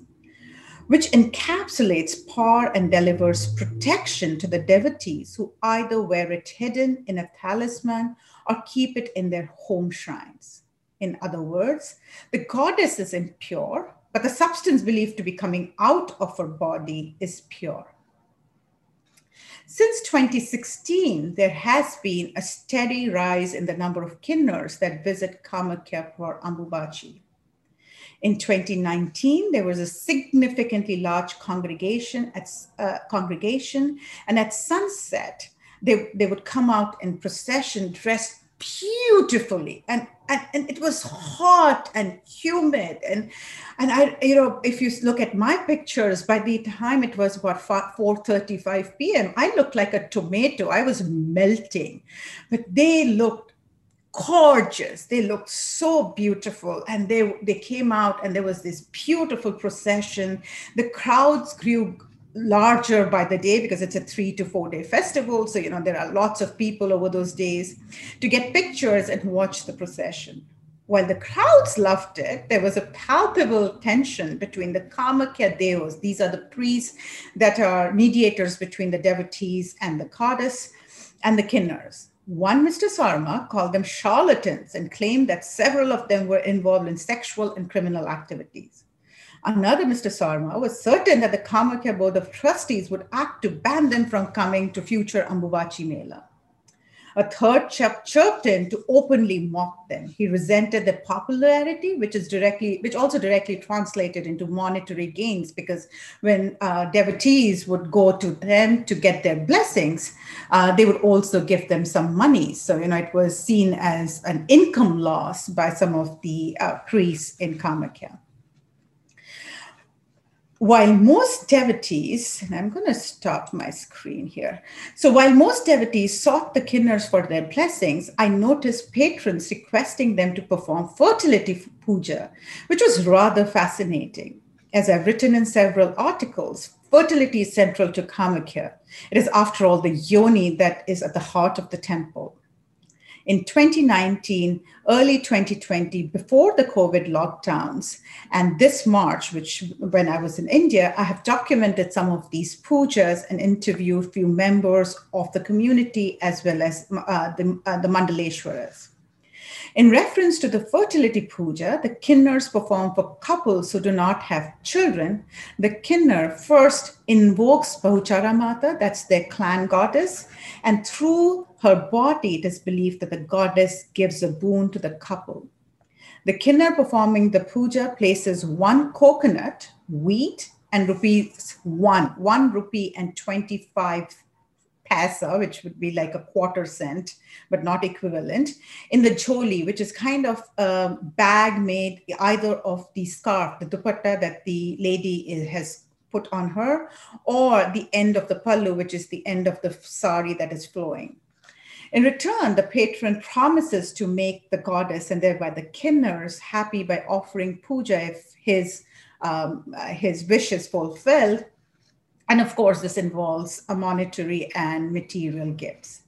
which encapsulates power and delivers protection to the devotees who either wear it hidden in a talisman or keep it in their home shrines. In other words, the goddess is impure, but the substance believed to be coming out of her body is pure. Since twenty sixteen, there has been a steady rise in the number of Kinnars that visit Kamakhya for Ambubachi. In twenty nineteen, there was a significantly large congregation, at, uh, congregation and at sunset, they, they would come out in procession dressed beautifully, and, and and it was hot and humid, and and I you know if you look at my pictures, by the time it was about four thirty-five p m I looked like a tomato. I was melting, but they looked gorgeous. They looked so beautiful, and they they came out, and there was this beautiful procession. The crowds grew larger by the day because it's a three to four day festival. So, you know, there are lots of people over those days to get pictures and watch the procession. When the crowds loved it, there was a palpable tension between the Kamakya Devas. These are the priests that are mediators between the devotees and the goddess, and the Kinnars. One Mister Sarma called them charlatans and claimed that several of them were involved in sexual and criminal activities. Another Mister Sarma was certain that the Kamakya Board of Trustees would act to ban them from coming to future Ambubachi Mela. A third chap chirped in to openly mock them. He resented their popularity, which is directly, which also directly translated into monetary gains, because when uh, devotees would go to them to get their blessings, uh, they would also give them some money. So, you know, it was seen as an income loss by some of the uh, priests in Kamakya. While most devotees, and I'm going to stop my screen here. So while most devotees sought the Kinnars for their blessings, I noticed patrons requesting them to perform fertility puja, which was rather fascinating. As I've written in several articles, fertility is central to Kamakya. It is, after all, the yoni that is at the heart of the temple. In twenty nineteen, early twenty twenty, before the COVID lockdowns, and this March, which when I was in India, I have documented some of these pujas and interviewed few members of the community as well as uh, the, uh, the Mandaleshwaras. In reference to the fertility puja, the Kinnars perform for couples who do not have children. The Kinnar first invokes Bahuchara Mata, that's their clan goddess, and through her body, it is believed that the goddess gives a boon to the couple. The Kinnar performing the puja places one coconut, wheat, and rupees one, one rupee and twenty-five paisa, which would be like a quarter cent, but not equivalent, in the choli, which is kind of a bag made either of the scarf, the dupatta that the lady has put on her, or the end of the pallu, which is the end of the sari that is flowing. In return, the patron promises to make the goddess and thereby the Kinnars happy by offering puja if his, um, his wish is fulfilled. And of course, this involves a monetary and material gifts.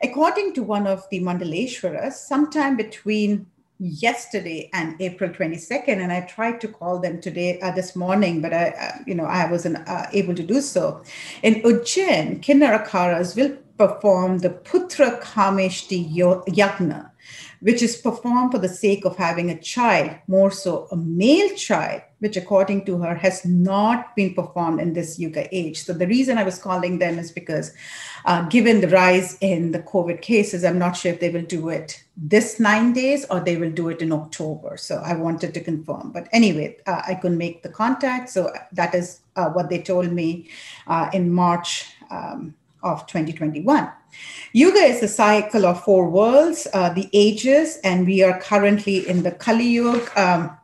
According to one of the Mandaleshwaras, sometime between yesterday and April twenty-second, and I tried to call them today, uh, this morning, but I, uh, you know, I wasn't uh, able to do so. In Ujjain, Kinnar Akharas will perform the Putra Kameshti Yajna, which is performed for the sake of having a child, more so a male child, which according to her has not been performed in this Yuga age. So the reason I was calling them is because uh, given the rise in the COVID cases, I'm not sure if they will do it this nine days or they will do it in October. So I wanted to confirm, but anyway, uh, I couldn't make the contact. So that is uh, what they told me uh, in March um, of twenty twenty-one. Yuga is the cycle of four worlds, uh, the ages, and we are currently in the Kali Yuga. Um,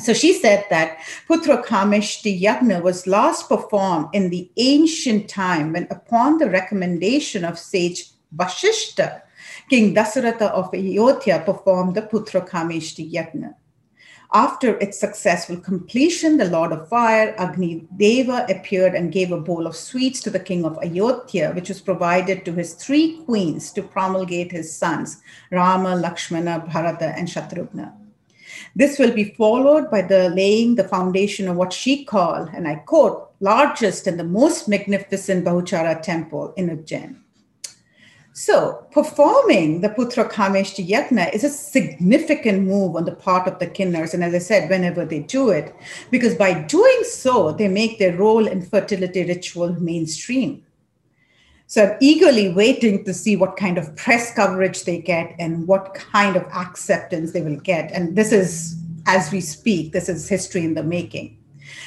so she said that Putra Kameshti Yajna was last performed in the ancient time when, upon the recommendation of sage Vasishta, King Dasaratha of Ayodhya performed the Putra Kameshti Yajna. After its successful completion, the Lord of Fire, Agni Deva, appeared and gave a bowl of sweets to the king of Ayodhya, which was provided to his three queens to promulgate his sons, Rama, Lakshmana, Bharata, and Shatrughna. This will be followed by the laying the foundation of what she called, and I quote, largest and the most magnificent Bahuchara temple in Ujjain. So performing the Putra Kameshti Yajna is a significant move on the part of the Kinnars. And as I said, whenever they do it, because by doing so, they make their role in fertility ritual mainstream. So I'm eagerly waiting to see what kind of press coverage they get and what kind of acceptance they will get. And this is, as we speak, this is history in the making.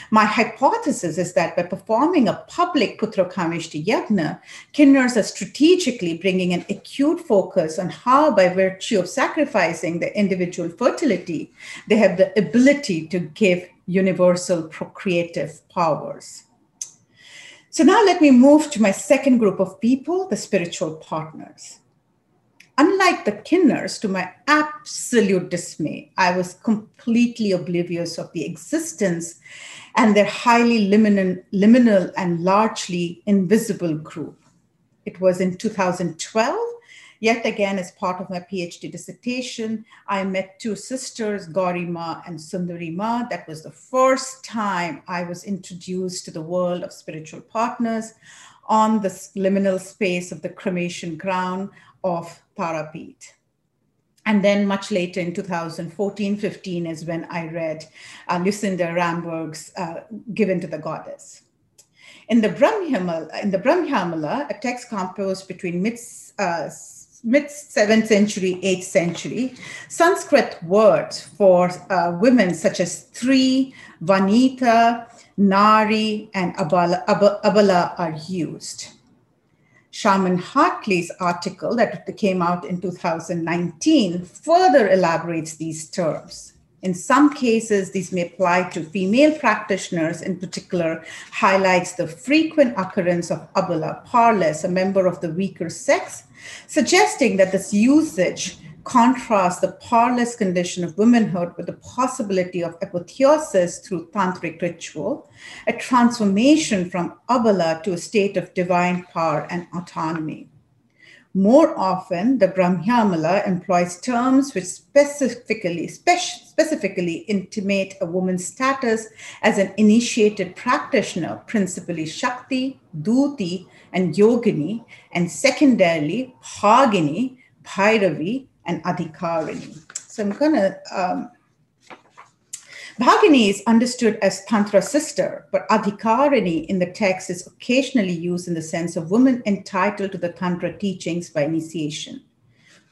My hypothesis is that by performing a public Putra Kameshti Yajna, Kinnars are strategically bringing an acute focus on how, by virtue of sacrificing their individual fertility, they have the ability to give universal procreative powers. So now let me move to my second group of people, the spiritual partners. Unlike the Kinnars, to my absolute dismay, I was completely oblivious of the existence and their highly liminal and largely invisible group. It was in two thousand twelve Yet again, as part of my PhD dissertation, I met two sisters, Gauri Ma and Sundari Ma. That was the first time I was introduced to the world of spiritual partners on the liminal space of the cremation ground of Tarapith. And then much later in two thousand fourteen fifteen is when I read uh, Lucinda Ramberg's uh, Given to the Goddess. In the Brahmyamala, in the Brahmyamala, a text composed between mid, uh, mid seventh century, eighth century, Sanskrit words for uh, women such as Sri, Vanita, Nari, and Abala, Abala are used. Shaman Hartley's article that came out in two thousand nineteen further elaborates these terms. In some cases, these may apply to female practitioners, in particular, highlights the frequent occurrence of Abala Parles, a member of the weaker sex, suggesting that this usage contrasts the parlous condition of womanhood with the possibility of apotheosis through tantric ritual, a transformation from abala to a state of divine power and autonomy. More often, the Brahmyamala employs terms which specifically, spe specifically intimate a woman's status as an initiated practitioner, principally Shakti, Duti, and Yogini, and secondarily Bhagini, Bhairavi, and Adhikarini. So I'm gonna, um, Bhagini is understood as Tantra sister, but Adhikarini in the text is occasionally used in the sense of woman entitled to the Tantra teachings by initiation.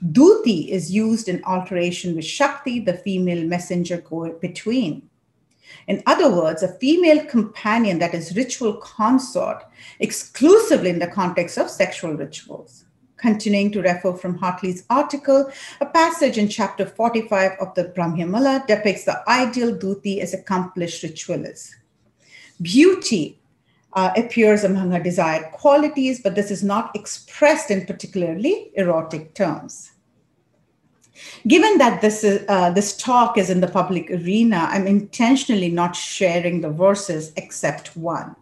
Duti is used in alteration with Shakti, the female messenger go-between. In other words, a female companion that is ritual consort exclusively in the context of sexual rituals. Continuing to refer from Hartley's article, a passage in chapter forty-five of the Brahmyamala depicts the ideal Duti as accomplished ritualist. Beauty uh, appears among her desired qualities, but this is not expressed in particularly erotic terms. Given that this, is, uh, this talk is in the public arena, I'm intentionally not sharing the verses except one.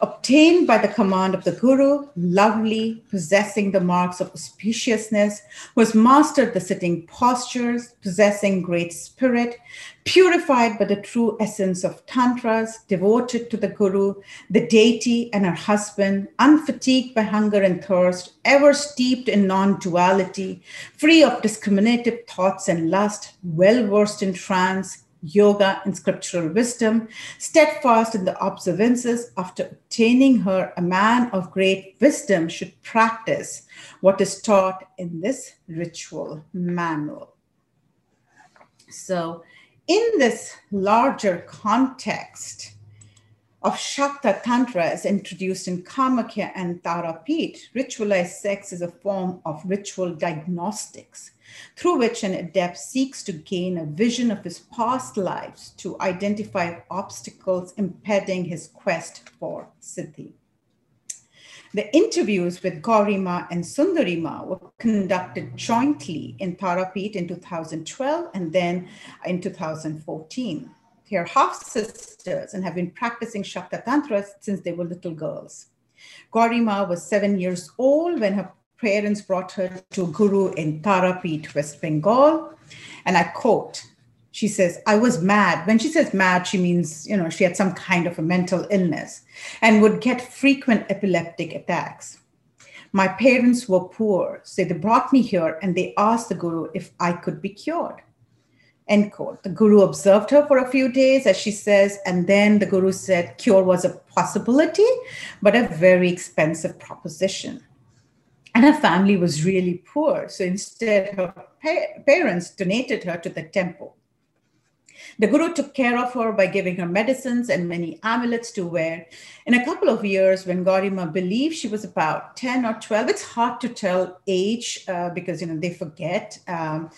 Obtained by the command of the Guru, lovely, possessing the marks of auspiciousness, who has mastered the sitting postures, possessing great spirit, purified by the true essence of Tantras, devoted to the Guru, the deity and her husband, unfatigued by hunger and thirst, ever steeped in non-duality, free of discriminative thoughts and lust, well-versed in trance, yoga and scriptural wisdom, steadfast in the observances. After obtaining her, a man of great wisdom should practice what is taught in this ritual manual. So in this larger context of Shakta Tantra as introduced in Kamakya and Tarapith, ritualized sex is a form of ritual diagnostics, through which an adept seeks to gain a vision of his past lives to identify obstacles impeding his quest for Siddhi. The interviews with Gauri Ma and Sundari Ma were conducted jointly in Tarapith in two thousand twelve and then in two thousand fourteen. They are half-sisters and have been practicing Shakta Tantra since they were little girls. Gauri Ma was seven years old when her parents brought her to Guru in Tarapith, West Bengal. And I quote, she says, I was mad. When she says mad, she means, you know, she had some kind of a mental illness and would get frequent epileptic attacks. My parents were poor, so they brought me here and they asked the Guru if I could be cured. End quote. The Guru observed her for a few days, as she says, and then the Guru said cure was a possibility, but a very expensive proposition. And her family was really poor, so instead her pa- parents donated her to the temple. The Guru took care of her by giving her medicines and many amulets to wear. In a couple of years, when Gauri Ma believed she was about ten or twelve, it's hard to tell age uh, because, you know, they forget. Um,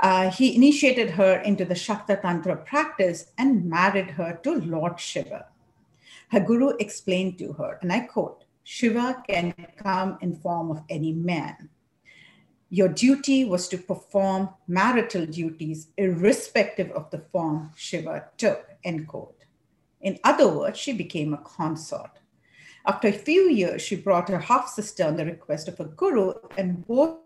uh, he initiated her into the Shakta Tantra practice and married her to Lord Shiva. Her Guru explained to her, and I quote, Shiva can come in form of any man. Your duty was to perform marital duties irrespective of the form Shiva took, end quote. In other words, she became a consort. After a few years, she brought her half-sister on the request of her guru, and both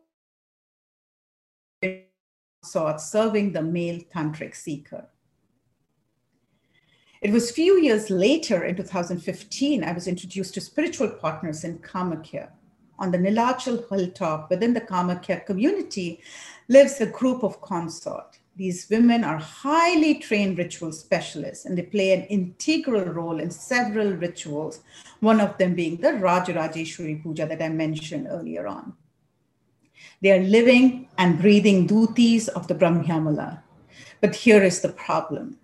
sought serving the male tantric seeker. It was few years later, in two thousand fifteen, I was introduced to spiritual partners in Kamakya. On the Nilachal hilltop within the Kamakya community lives a group of consort. These women are highly trained ritual specialists, and they play an integral role in several rituals, one of them being the Rajarajeswari Puja that I mentioned earlier on. They are living and breathing dutis of the Brahmyamala. But here is the problem.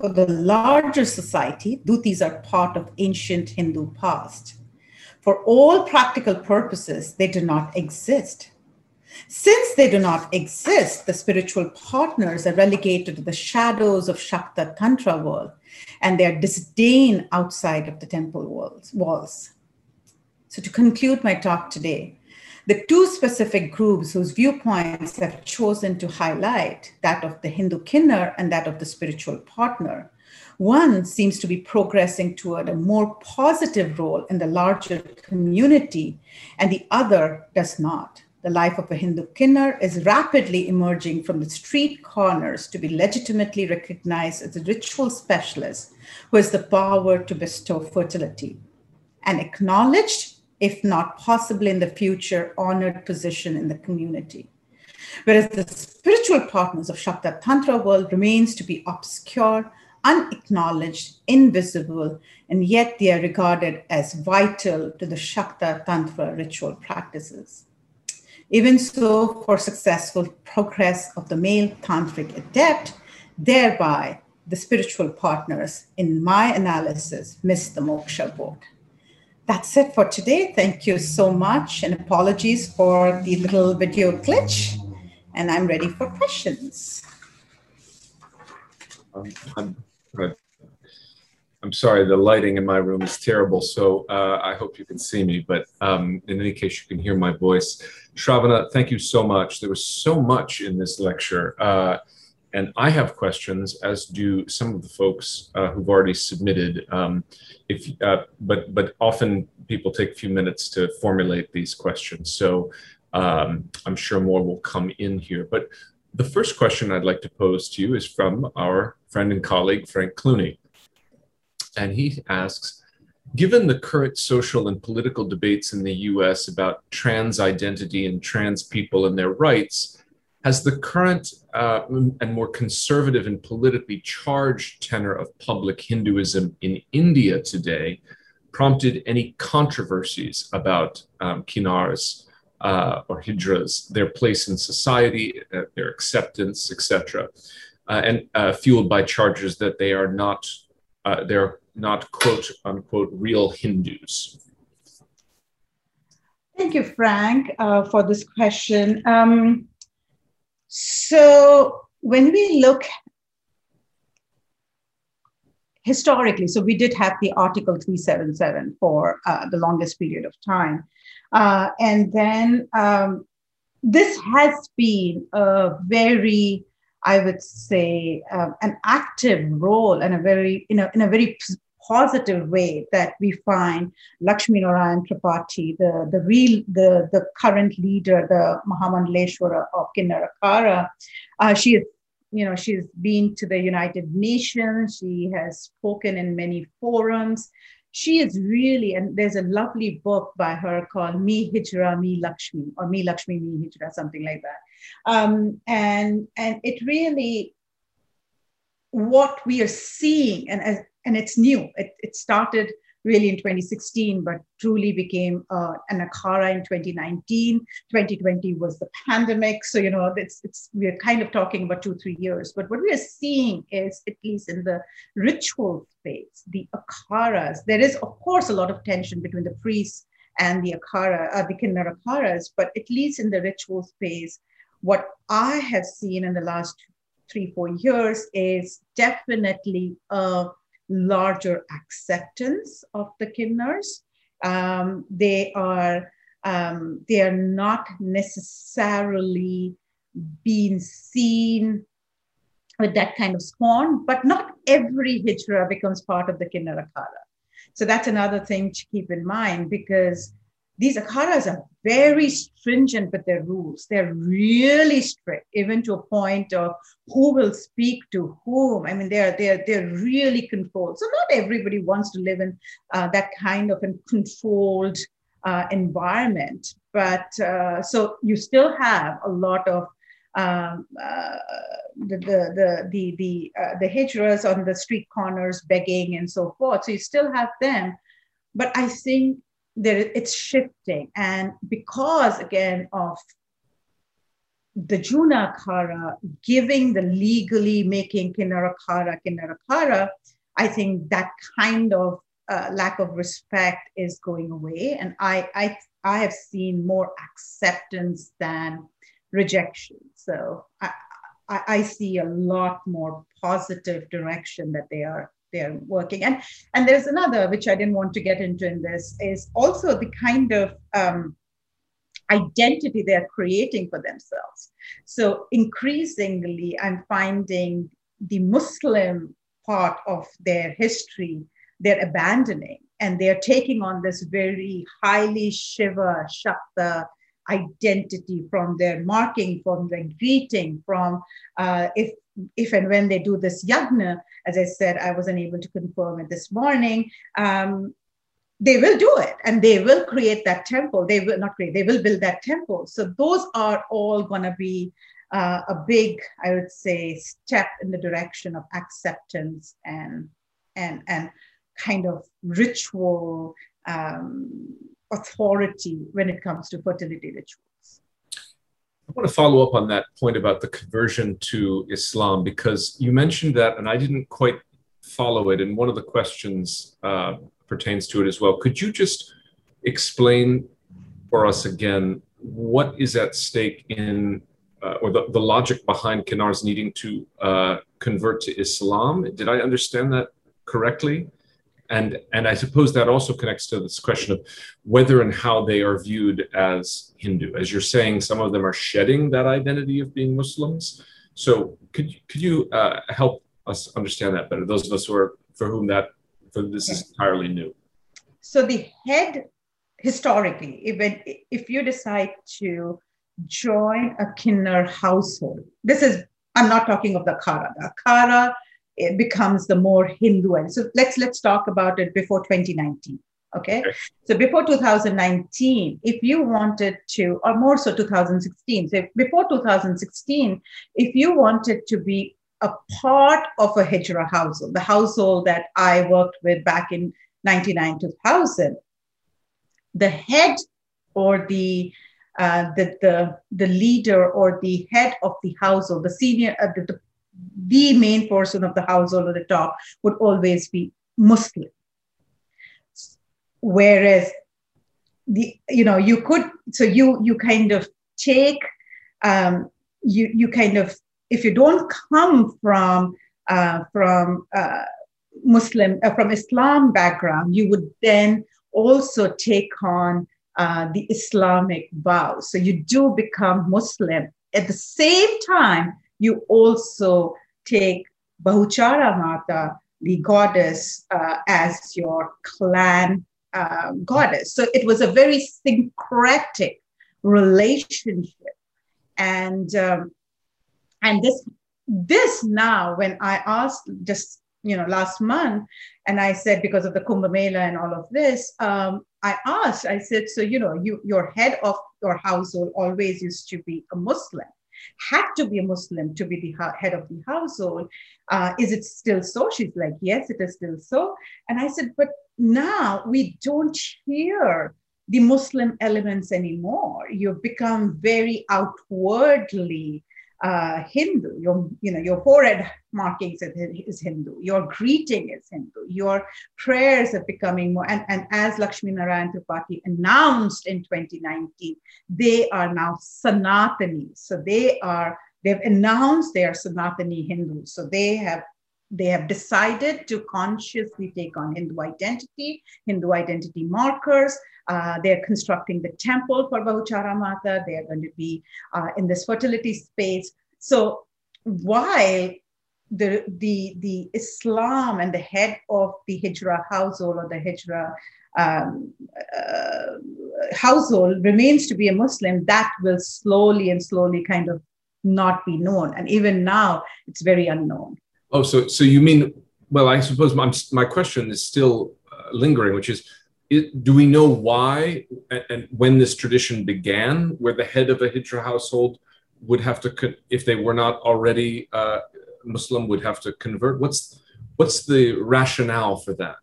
For the larger society, dutis are part of ancient Hindu past. For all practical purposes, they do not exist. Since they do not exist, the spiritual partners are relegated to the shadows of Shakta Tantra world, and they are disdained outside of the temple walls. So to conclude my talk today, the two specific groups whose viewpoints I've chosen to highlight, that of the Hindu Kinnar and that of the spiritual partner, one seems to be progressing toward a more positive role in the larger community, and the other does not. The life of a Hindu Kinnar is rapidly emerging from the street corners to be legitimately recognized as a ritual specialist who has the power to bestow fertility, an acknowledged, if not possibly in the future, honored position in the community. Whereas the spiritual partners of Shakta Tantra world remains to be obscure, unacknowledged, invisible, and yet they are regarded as vital to the Shakta Tantra ritual practices. Even so, for successful progress of the male tantric adept, thereby the spiritual partners, in my analysis, miss the moksha boat. That's it for today. Thank you so much, and apologies for the little video glitch. And I'm ready for questions. Um, I'm, I'm sorry, the lighting in my room is terrible, so uh, I hope you can see me, but um, in any case, you can hear my voice. Shravana, thank you so much. There was so much in this lecture, uh, and I have questions, as do some of the folks uh, who've already submitted, um, if, uh, but, but often people take a few minutes to formulate these questions, so um, I'm sure more will come in here. But the first question I'd like to pose to you is from our friend and colleague, Frank Clooney. And he asks, given the current social and political debates in the U S about trans identity and trans people and their rights, has the current uh, and more conservative and politically charged tenor of public Hinduism in India today prompted any controversies about um, Kinnars Uh, or Hijras, their place in society, uh, their acceptance, et cetera, uh, and uh, fueled by charges that they are not, uh, they're not quote unquote real Hindus? Thank you, Frank, uh, for this question. Um, so when we look historically, so we did have the Article three seventy-seven for uh, the longest period of time. Uh, and then um, this has been a very, I would say, uh, an active role and a very, you know, in a very positive way that we find Lakshmi Narayan Tripathi, the the real, the the current leader, the Mahamangaleshwara of Kinnar Akhara. Uh, she is, you know, she's been to the United Nations. She has spoken in many forums. She is really, and there's a lovely book by her called Me Hijra, Me Lakshmi, or Me Lakshmi, Me Hijra, something like that. Um, and, and it really, what we are seeing, and, as, and it's new, it, it started really in twenty sixteen, but truly became uh, an Akhara in twenty nineteen. twenty twenty was the pandemic. So, you know, it's, it's, we're kind of talking about two, three years. But what we're seeing is, at least in the ritual space, the Akharas, there is, of course, a lot of tension between the priests and the Akhara, uh, the Kinnar Akharas, but at least in the ritual space, what I have seen in the last three, four years is definitely a larger acceptance of the Kinnars. Um, they are um, they are not necessarily being seen with that kind of scorn, but not every Hijra becomes part of the Kinnar Akhara. So that's another thing to keep in mind, because these akharas are very stringent with their rules. They're really strict, even to a point of who will speak to whom. I mean, they're they're they're really controlled. So not everybody wants to live in uh, that kind of a controlled uh, environment. But uh, so you still have a lot of um, uh, the the the the the, uh, the hijras on the street corners begging and so forth. So you still have them, but I think there, it's shifting, and because again of the Juna Akhara giving the legally making Kinnar Akhara Kinnar Akhara, I think that kind of uh, lack of respect is going away, and I I I have seen more acceptance than rejection. So I I, I see a lot more positive direction that they are. They're working. And, and there's another, which I didn't want to get into in this, is also the kind of um, identity they're creating for themselves. So increasingly, I'm finding the Muslim part of their history, they're abandoning, and they're taking on this very highly Shiva, Shakta identity from their marking, from their greeting, from uh, if if and when they do this yagna, as I said, I wasn't able to confirm it this morning, um, they will do it, and they will create that temple. They will not create, they will build that temple. So those are all gonna be uh, a big, I would say, step in the direction of acceptance and, and, and kind of ritual um, authority when it comes to fertility rituals. I want to follow up on that point about the conversion to Islam, because you mentioned that and I didn't quite follow it. And one of the questions uh, pertains to it as well. Could you just explain for us again what is at stake in uh, or the, the logic behind Kinnar's needing to uh, convert to Islam? Did I understand that correctly? And, and I suppose that also connects to this question of whether and how they are viewed as Hindu. As you're saying, some of them are shedding that identity of being Muslims. So could, could you uh, help us understand that better, those of us who are, for whom that, for this is entirely new? So the head, historically, even if you decide to join a Kinnar household, this is, I'm not talking of the Akhara. The Akhara, it becomes the more Hindu end. So let's let's talk about it before twenty nineteen, okay? okay? So before two thousand nineteen, if you wanted to, or more so two thousand sixteen, so if before two thousand sixteen, if you wanted to be a part of a Hijra household, the household that I worked with back in ninety-nine, two thousand, the head or the uh, the, the the leader or the head of the household, the senior, uh, the, the the main person of the household at the top would always be Muslim. Whereas, the you know, you could, so you you kind of take, um, you you kind of, if you don't come from, uh, from uh, Muslim, uh, from Islam background, you would then also take on uh, the Islamic vow. So you do become Muslim. At the same time, you also take Bahuchara Mata, the goddess, uh, as your clan uh, goddess. So it was a very syncretic relationship. And, um, and this, this now, when I asked just, you know, last month, and I said, because of the Kumbh Mela and all of this, um, I asked, I said, so, you know, you, your head of your household always used to be a Muslim. Had to be a Muslim to be the head of the household. Uh, is it still so? She's like, yes, it is still so. And I said, but now we don't hear the Muslim elements anymore. You've become very outwardly uh, Hindu. Your, you know, your forehead markings is Hindu. Your greeting is Hindu. Your prayers are becoming more. And, and as Lakshmi Narayan Tripathi announced in twenty nineteen, they are now Sanatani. So they are, they've announced they are Sanatani Hindus. So they have, they have decided to consciously take on Hindu identity, Hindu identity markers. Uh, they're constructing the temple for Bahuchara Mata. They're going to be uh, in this fertility space. So while the, the, the Islam and the head of the Hijra household or the Hijra um, uh, household remains to be a Muslim, that will slowly and slowly kind of not be known. And even now, it's very unknown. Oh, so so you mean, well, I suppose my, my question is still uh, lingering, which is, it, do we know why and, and when this tradition began, where the head of a Hijra household would have to, if they were not already uh, Muslim, would have to convert? What's what's the rationale for that?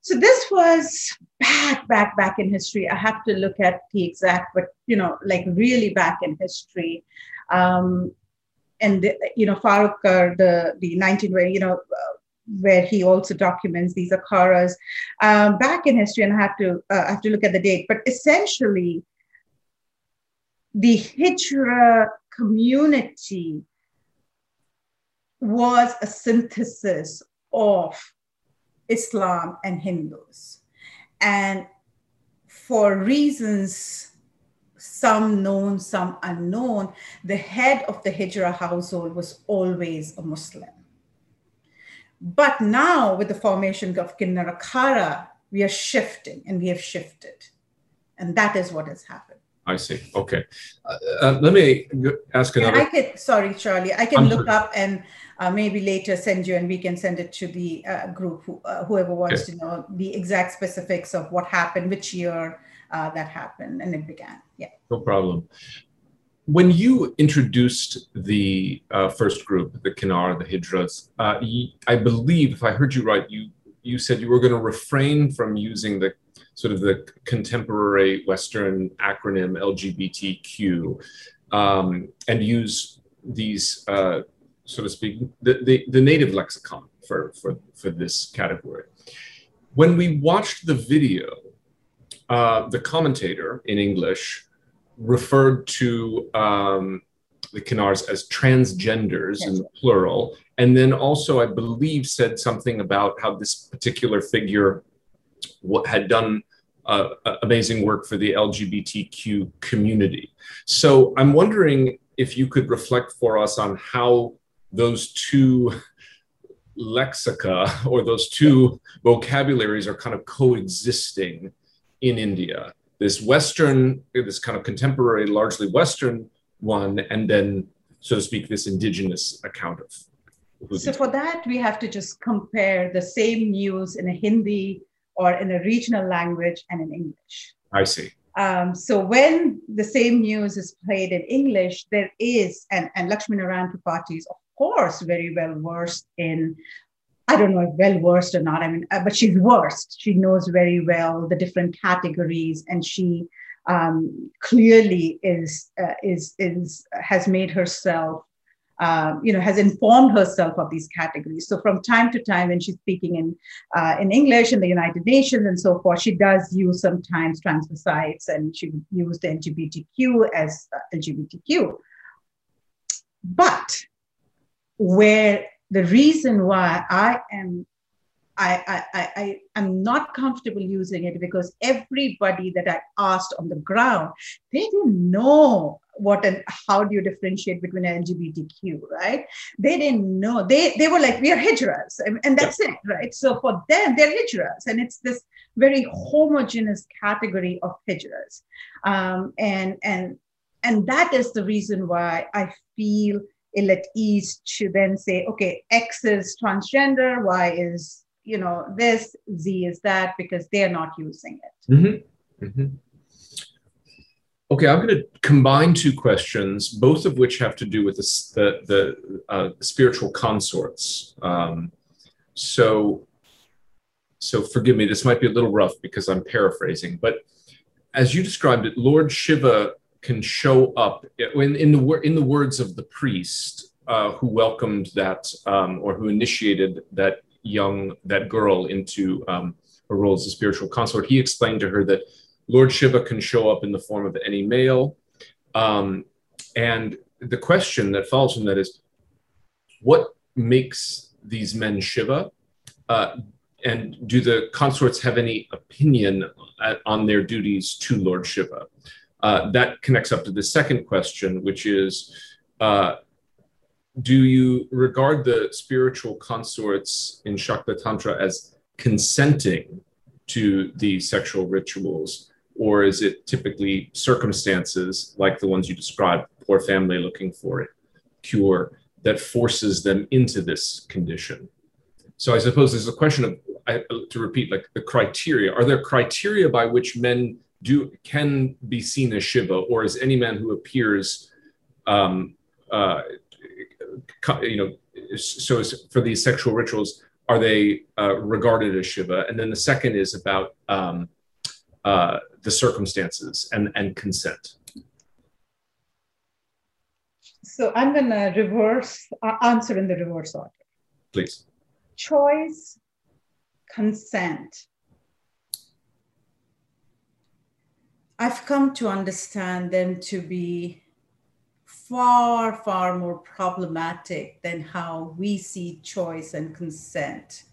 So this was back, back, back in history. I have to look at the exact, but, you know, like really back in history. Um, and, you know, Farrukhar, the, the nineteen, you know, where he also documents these Akharas um, back in history. And I have to, uh, I have to look at the date, but essentially the Hijra community was a synthesis of Islam and Hindus. And for reasons, some known, some unknown, the head of the Hijra household was always a Muslim. But now with the formation of Kinnar Akhara, we are shifting and we have shifted. And that is what has happened. I see. Okay. Uh, uh, let me ask another. I could, sorry, Charlie. I can I'm look sure. up and uh, maybe later send you, and we can send it to the uh, group, who, uh, whoever wants okay. to know the exact specifics of what happened, which year uh, that happened, and it began. Yeah. No problem. When you introduced the uh, first group, the Kinnar, the Hijras, uh, I believe, if I heard you right, you you said you were going to refrain from using the sort of the contemporary Western acronym L G B T Q, um, and use these, uh, so to speak, the, the, the native lexicon for, for, for this category. When we watched the video, uh, the commentator in English referred to um, the Kinnars as transgenders yes. in the plural, and then also, I believe, said something about how this particular figure what had done uh, amazing work for the L G B T Q community. So I'm wondering if you could reflect for us on how those two lexica or those two vocabularies are kind of coexisting in India. This Western, this kind of contemporary, largely Western one, and then, so to speak, this indigenous account of. So for that, we have to just compare the same news in a Hindi or in a regional language and in English. I see. Um, so when the same news is played in English, there is, and, and Lakshmi Narayan Tripathi is, of course, very well versed in, I don't know if well versed or not, I mean, uh, but she's versed. She knows very well the different categories, and she um, clearly is, uh, is, is, has made herself, Uh, you know, has informed herself of these categories. So from time to time, when she's speaking in uh, in English in the United Nations and so forth, she does use sometimes transvestites, and she would use the L G B T Q as uh, L G B T Q. But where the reason why I am, I, I, I, I am not comfortable using it, because everybody that I asked on the ground, they didn't know what and how do you differentiate between L G B T Q, right? They didn't know. They they were like, we are Hijras, and, and that's yeah. it, right? So for them, they're Hijras, and it's this very homogeneous category of Hijras, um, and and and that is the reason why I feel ill at ease to then say, okay, X is transgender, Y is you know this, Z is that, because they are not using it. Mm-hmm. Mm-hmm. Okay, I'm going to combine two questions, both of which have to do with this, the, the uh, spiritual consorts. Um, so, so forgive me, this might be a little rough because I'm paraphrasing, but as you described it, Lord Shiva can show up in, in, the, in the words of the priest uh, who welcomed that um, or who initiated that young, that girl into um, her role as a spiritual consort. He explained to her that Lord Shiva can show up in the form of any male. Um, and the question that follows from that is, what makes these men Shiva? Uh, and do the consorts have any opinion at, on their duties to Lord Shiva? Uh, that connects up to the second question, which is, uh, do you regard the spiritual consorts in Shakta Tantra as consenting to the sexual rituals, or is it typically circumstances like the ones you described, poor family looking for a cure, that forces them into this condition? So I suppose there's a question of, I, to repeat, like the criteria. Are there criteria by which men do can be seen as Shiva, or is any man who appears, um, uh, you know, so for these sexual rituals, are they uh, regarded as Shiva? And then the second is about um, uh, the circumstances and, and consent. So I'm going to reverse, uh, answer in the reverse order. Please. Choice, consent. I've come to understand them to be far, far more problematic than how we see choice and consent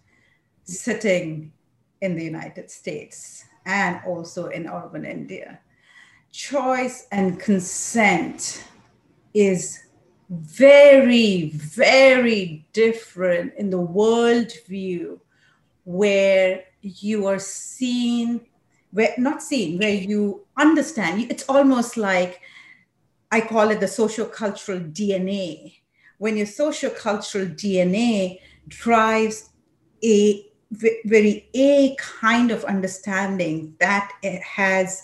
sitting in the United States and also in urban India. Choice and consent is very, very different in the world view, where you are seen, where not seen, where you understand. It's almost like, I call it the sociocultural D N A. When your sociocultural D N A drives a very a kind of understanding that it has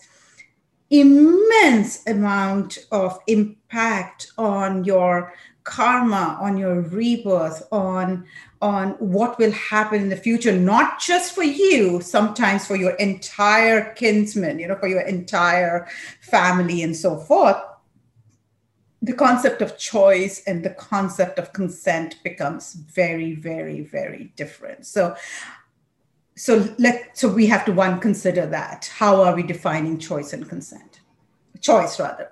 immense amount of impact on your karma, on your rebirth, on, on what will happen in the future, not just for you, sometimes for your entire kinsmen, you know, for your entire family and so forth. The concept of choice and the concept of consent becomes very, very, very different. So So let so we have to, one, consider that. How are we defining choice and consent? Choice, rather.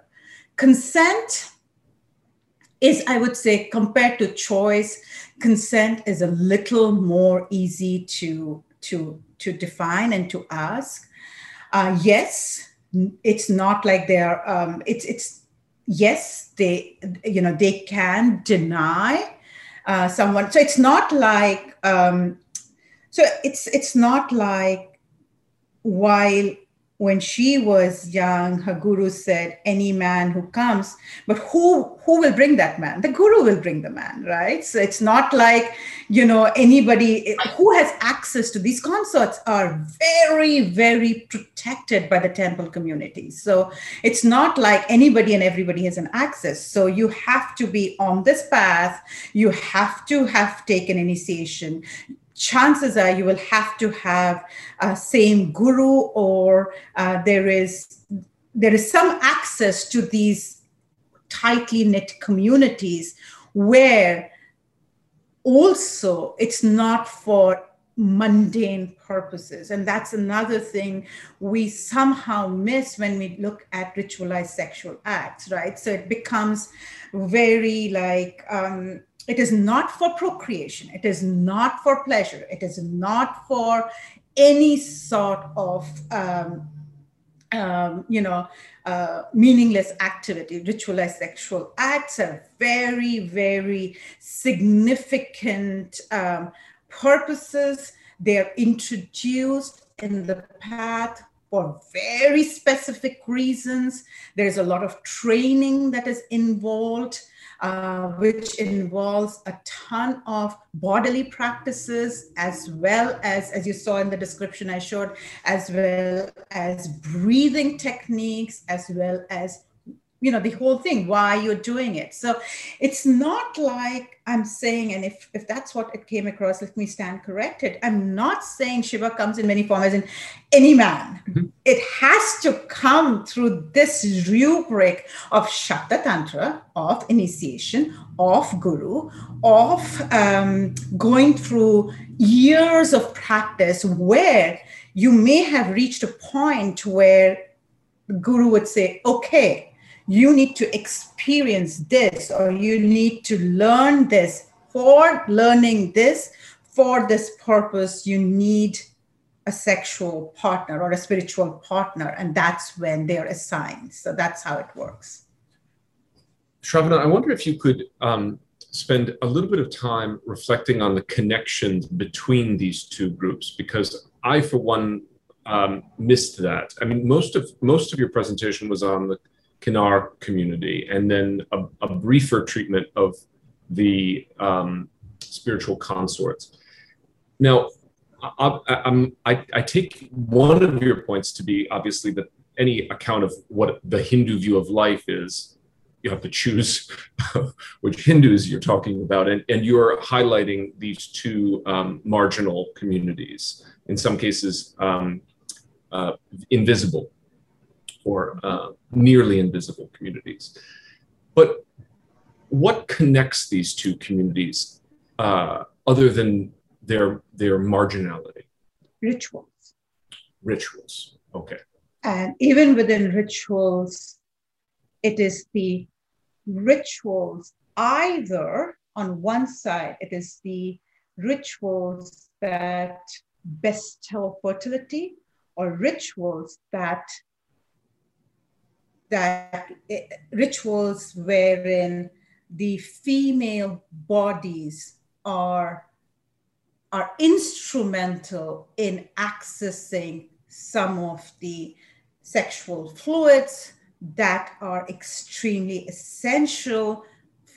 Consent is, I would say, compared to choice, consent is a little more easy to, to, to define and to ask. Uh, yes, it's not like they're, um, it's, it's, yes, they, you know, they can deny uh, someone. So it's not like, um, So it's it's not like while when she was young, her guru said, any man who comes, but who who will bring that man? The guru will bring the man, right? So it's not like, you know, anybody who has access to these consorts are very, very protected by the temple community. So it's not like anybody and everybody has an access. So you have to be on this path. You have to have taken initiation. Chances are you will have to have a uh, same guru, or uh, there is there is some access to these tightly knit communities where also it's not for mundane purposes. And that's another thing we somehow miss when we look at ritualized sexual acts, right? So it becomes very like, um, it is not for procreation. It is not for pleasure. It is not for any sort of, um, um, you know, uh, meaningless activity. Ritualized sexual acts are very, very significant um, purposes. They are introduced in the path for very specific reasons. There is a lot of training that is involved, Uh, which involves a ton of bodily practices, as well as, as you saw in the description I showed, as well as breathing techniques, as well as, you know, the whole thing, why you're doing it. So it's not like I'm saying, and if, if that's what it came across, let me stand corrected. I'm not saying Shiva comes in many forms, as in any man. Mm-hmm. It has to come through this rubric of Shakta Tantra, of initiation, of guru, of um, going through years of practice where you may have reached a point where the guru would say, okay, you need to experience this, or you need to learn this. For learning this, for this purpose, you need a sexual partner or a spiritual partner, and that's when they're assigned. So that's how it works. Shravana, I wonder if you could um, spend a little bit of time reflecting on the connections between these two groups, because I, for one, um, missed that. I mean, most of most of your presentation was on the Kinnar community, and then a, a briefer treatment of the um, spiritual consorts. Now, I, I, I'm, I, I take one of your points to be obviously that any account of what the Hindu view of life is, you have to choose which Hindus you're talking about, and, and you're highlighting these two um, marginal communities, in some cases um, uh, invisible or uh, nearly invisible communities. But what connects these two communities uh, other than their their marginality? Rituals. Rituals, okay. And even within rituals, it is the rituals either on one side, it is the rituals that bestow fertility, or rituals that that rituals wherein the female bodies are, are instrumental in accessing some of the sexual fluids that are extremely essential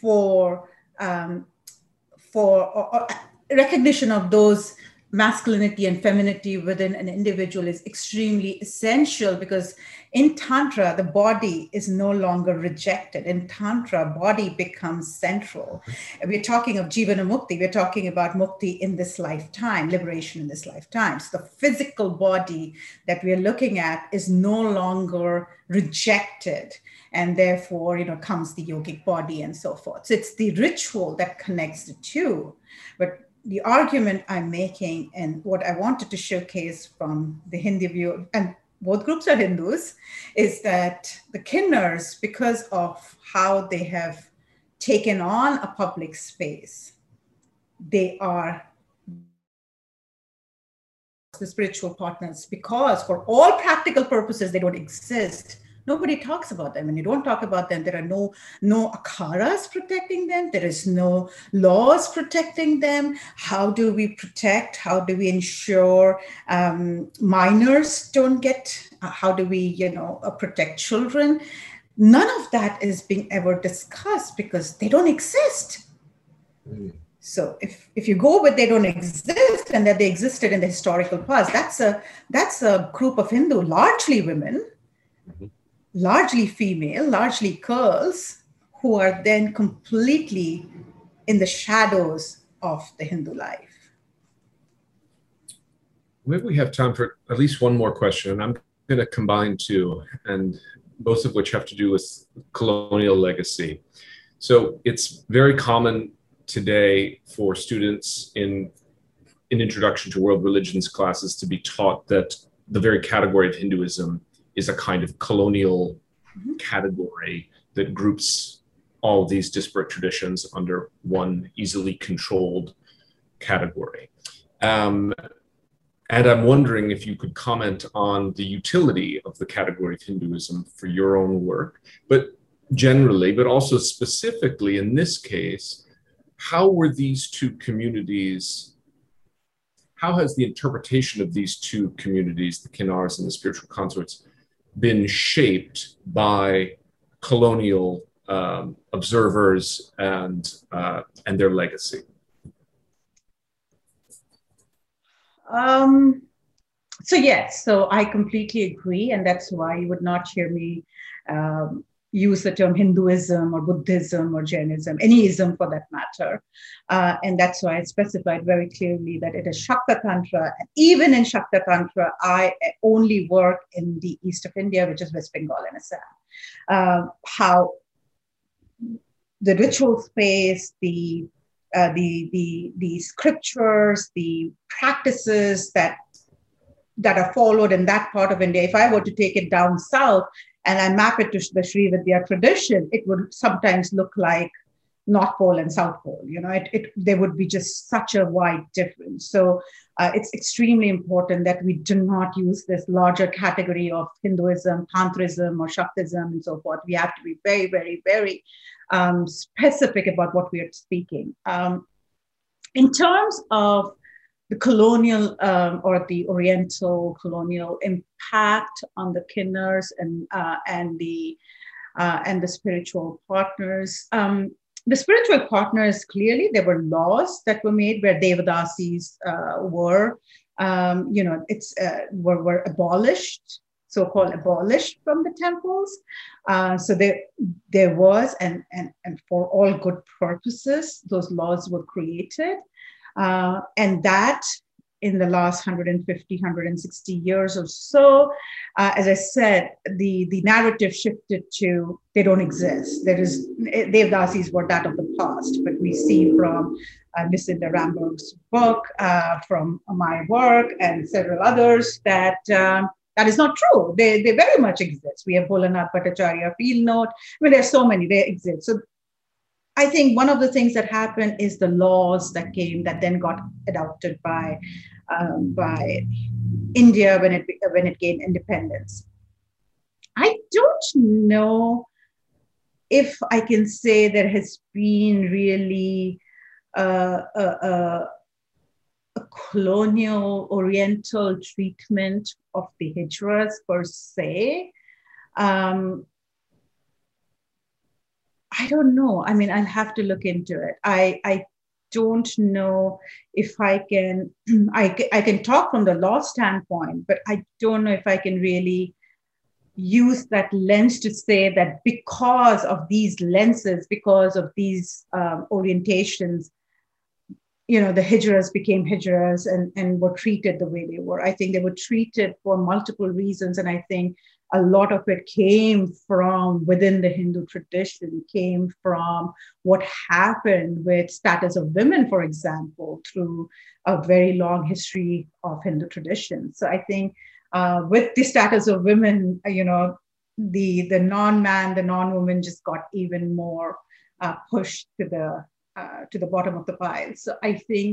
for, um, for or, or recognition of those masculinity and femininity within an individual is extremely essential, because in Tantra, the body is no longer rejected. In Tantra, body becomes central. We're talking of Jivana Mukti. We're talking about Mukti in this lifetime, liberation in this lifetime. So the physical body that we're looking at is no longer rejected. And therefore, you know, comes the yogic body and so forth. So it's the ritual that connects the two. But the argument I'm making, and what I wanted to showcase from the Hindi view, and both groups are Hindus, is that the Kinnars, because of how they have taken on a public space, they are the spiritual partners, because for all practical purposes, they don't exist. Nobody talks about them. When you don't talk about them, there are no, no akharas protecting them. There is no laws protecting them. How do we protect? How do we ensure um, minors don't get, uh, how do we, you know, uh, protect children? None of that is being ever discussed because they don't exist. Mm. So if, if you go with they don't exist and that they existed in the historical past, that's a, that's a group of Hindu, largely women, mm-hmm. largely female, largely girls, who are then completely in the shadows of the Hindu life. Maybe we have time for at least one more question, and I'm going to combine two, and both of which have to do with colonial legacy. So it's very common today for students in, in Introduction to World Religions classes to be taught that the very category of Hinduism is a kind of colonial mm-hmm. category that groups all these disparate traditions under one easily controlled category. Um, and I'm wondering if you could comment on the utility of the category of Hinduism for your own work, but generally, but also specifically in this case, how were these two communities, how has the interpretation of these two communities, the Kinnars and the spiritual consorts, been shaped by colonial um, observers and uh, and their legacy? Um, so yes, so I completely agree, and that's why you would not hear me um, use the term Hinduism or Buddhism or Jainism, any ism for that matter. Uh, and that's why I specified very clearly that it is Shakta Tantra. And even in Shakta Tantra, I only work in the east of India, which is West Bengal and Assam. Uh, how the ritual space, the, uh, the, the, the scriptures, the practices that, that are followed in that part of India, if I were to take it down south, and I map it to the Sri Vidya tradition, it would sometimes look like North Pole and South Pole. You know, it, it, there would be just such a wide difference. So uh, it's extremely important that we do not use this larger category of Hinduism, Tantrism, or Shaktism, and so forth. We have to be very, very, very um, specific about what we are speaking. Um, in terms of the colonial um, or the Oriental colonial impact on the Kinnars and uh, and the uh, and the spiritual partners. Um, the spiritual partners, clearly there were laws that were made where Devadasis uh, were, um, you know, it's uh, were were abolished, so-called abolished from the temples. Uh, so there there was and and and for all good purposes, those laws were created. Uh, and that in the last one hundred fifty, one hundred sixty years or so, uh, as I said, the, the narrative shifted to they don't exist. There is, Devdasis were that of the past, but we see from uh, Lucinda Ramberg's book, uh, from my work and several others that um, that is not true. They, they very much exist. We have Bholanath Bhattacharya field note. I mean, there's so many, they exist. So I think one of the things that happened is the laws that came that then got adopted by um, by India when it when it gained independence. I don't know if I can say there has been really uh, a, a, a colonial Oriental treatment of the Hijras per se. Um, I don't know. I mean, I'll have to look into it. I, I don't know if I can, I, I can talk from the law standpoint, but I don't know if I can really use that lens to say that because of these lenses, because of these um, orientations, you know, the Hijras became Hijras and, and were treated the way they were. I think they were treated for multiple reasons. And I think a lot of it came from within the Hindu tradition, came from what happened with status of women, for example, through a very long history of Hindu tradition. So I think uh, with the status of women, you know, the, the non-man, the non-woman just got even more uh, pushed to the Uh, to the bottom of the pile. So I think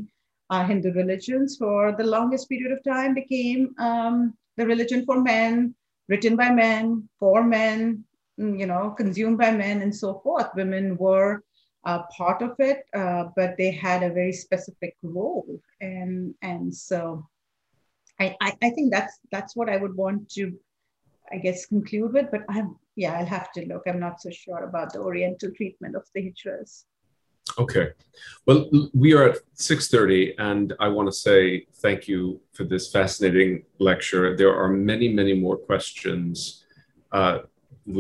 uh, Hindu religions for the longest period of time became um, the religion for men, written by men, for men, you know, consumed by men and so forth. Women were uh, part of it, uh, but they had a very specific role. And, and so I, I, I think that's, that's what I would want to, I guess, conclude with, but I'm, yeah, I'll have to look. I'm not so sure about the Oriental treatment of the Hijras. Okay. Well, we are at six thirty, and I want to say thank you for this fascinating lecture. There are many, many more questions uh,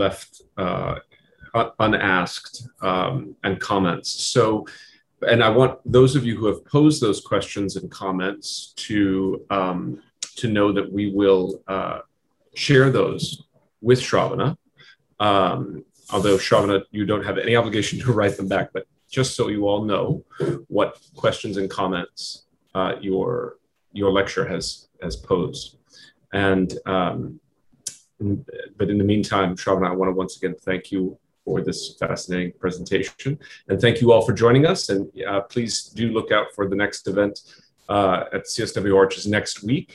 left uh, unasked um, and comments. So, and I want those of you who have posed those questions and comments to, um, to know that we will uh, share those with Shravana. Um, although Shravana, you don't have any obligation to write them back, but just so you all know what questions and comments uh, your your lecture has has posed. And um, but in the meantime, Shravana, I want to once again thank you for this fascinating presentation, and thank you all for joining us. And uh, please do look out for the next event uh, at C S W R, which is next week.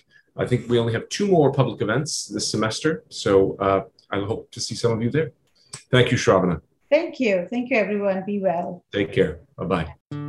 I think we only have two more public events this semester, so uh, I hope to see some of you there. Thank you, Shravana. Thank you. Thank you, everyone. Be well. Take care. Bye-bye.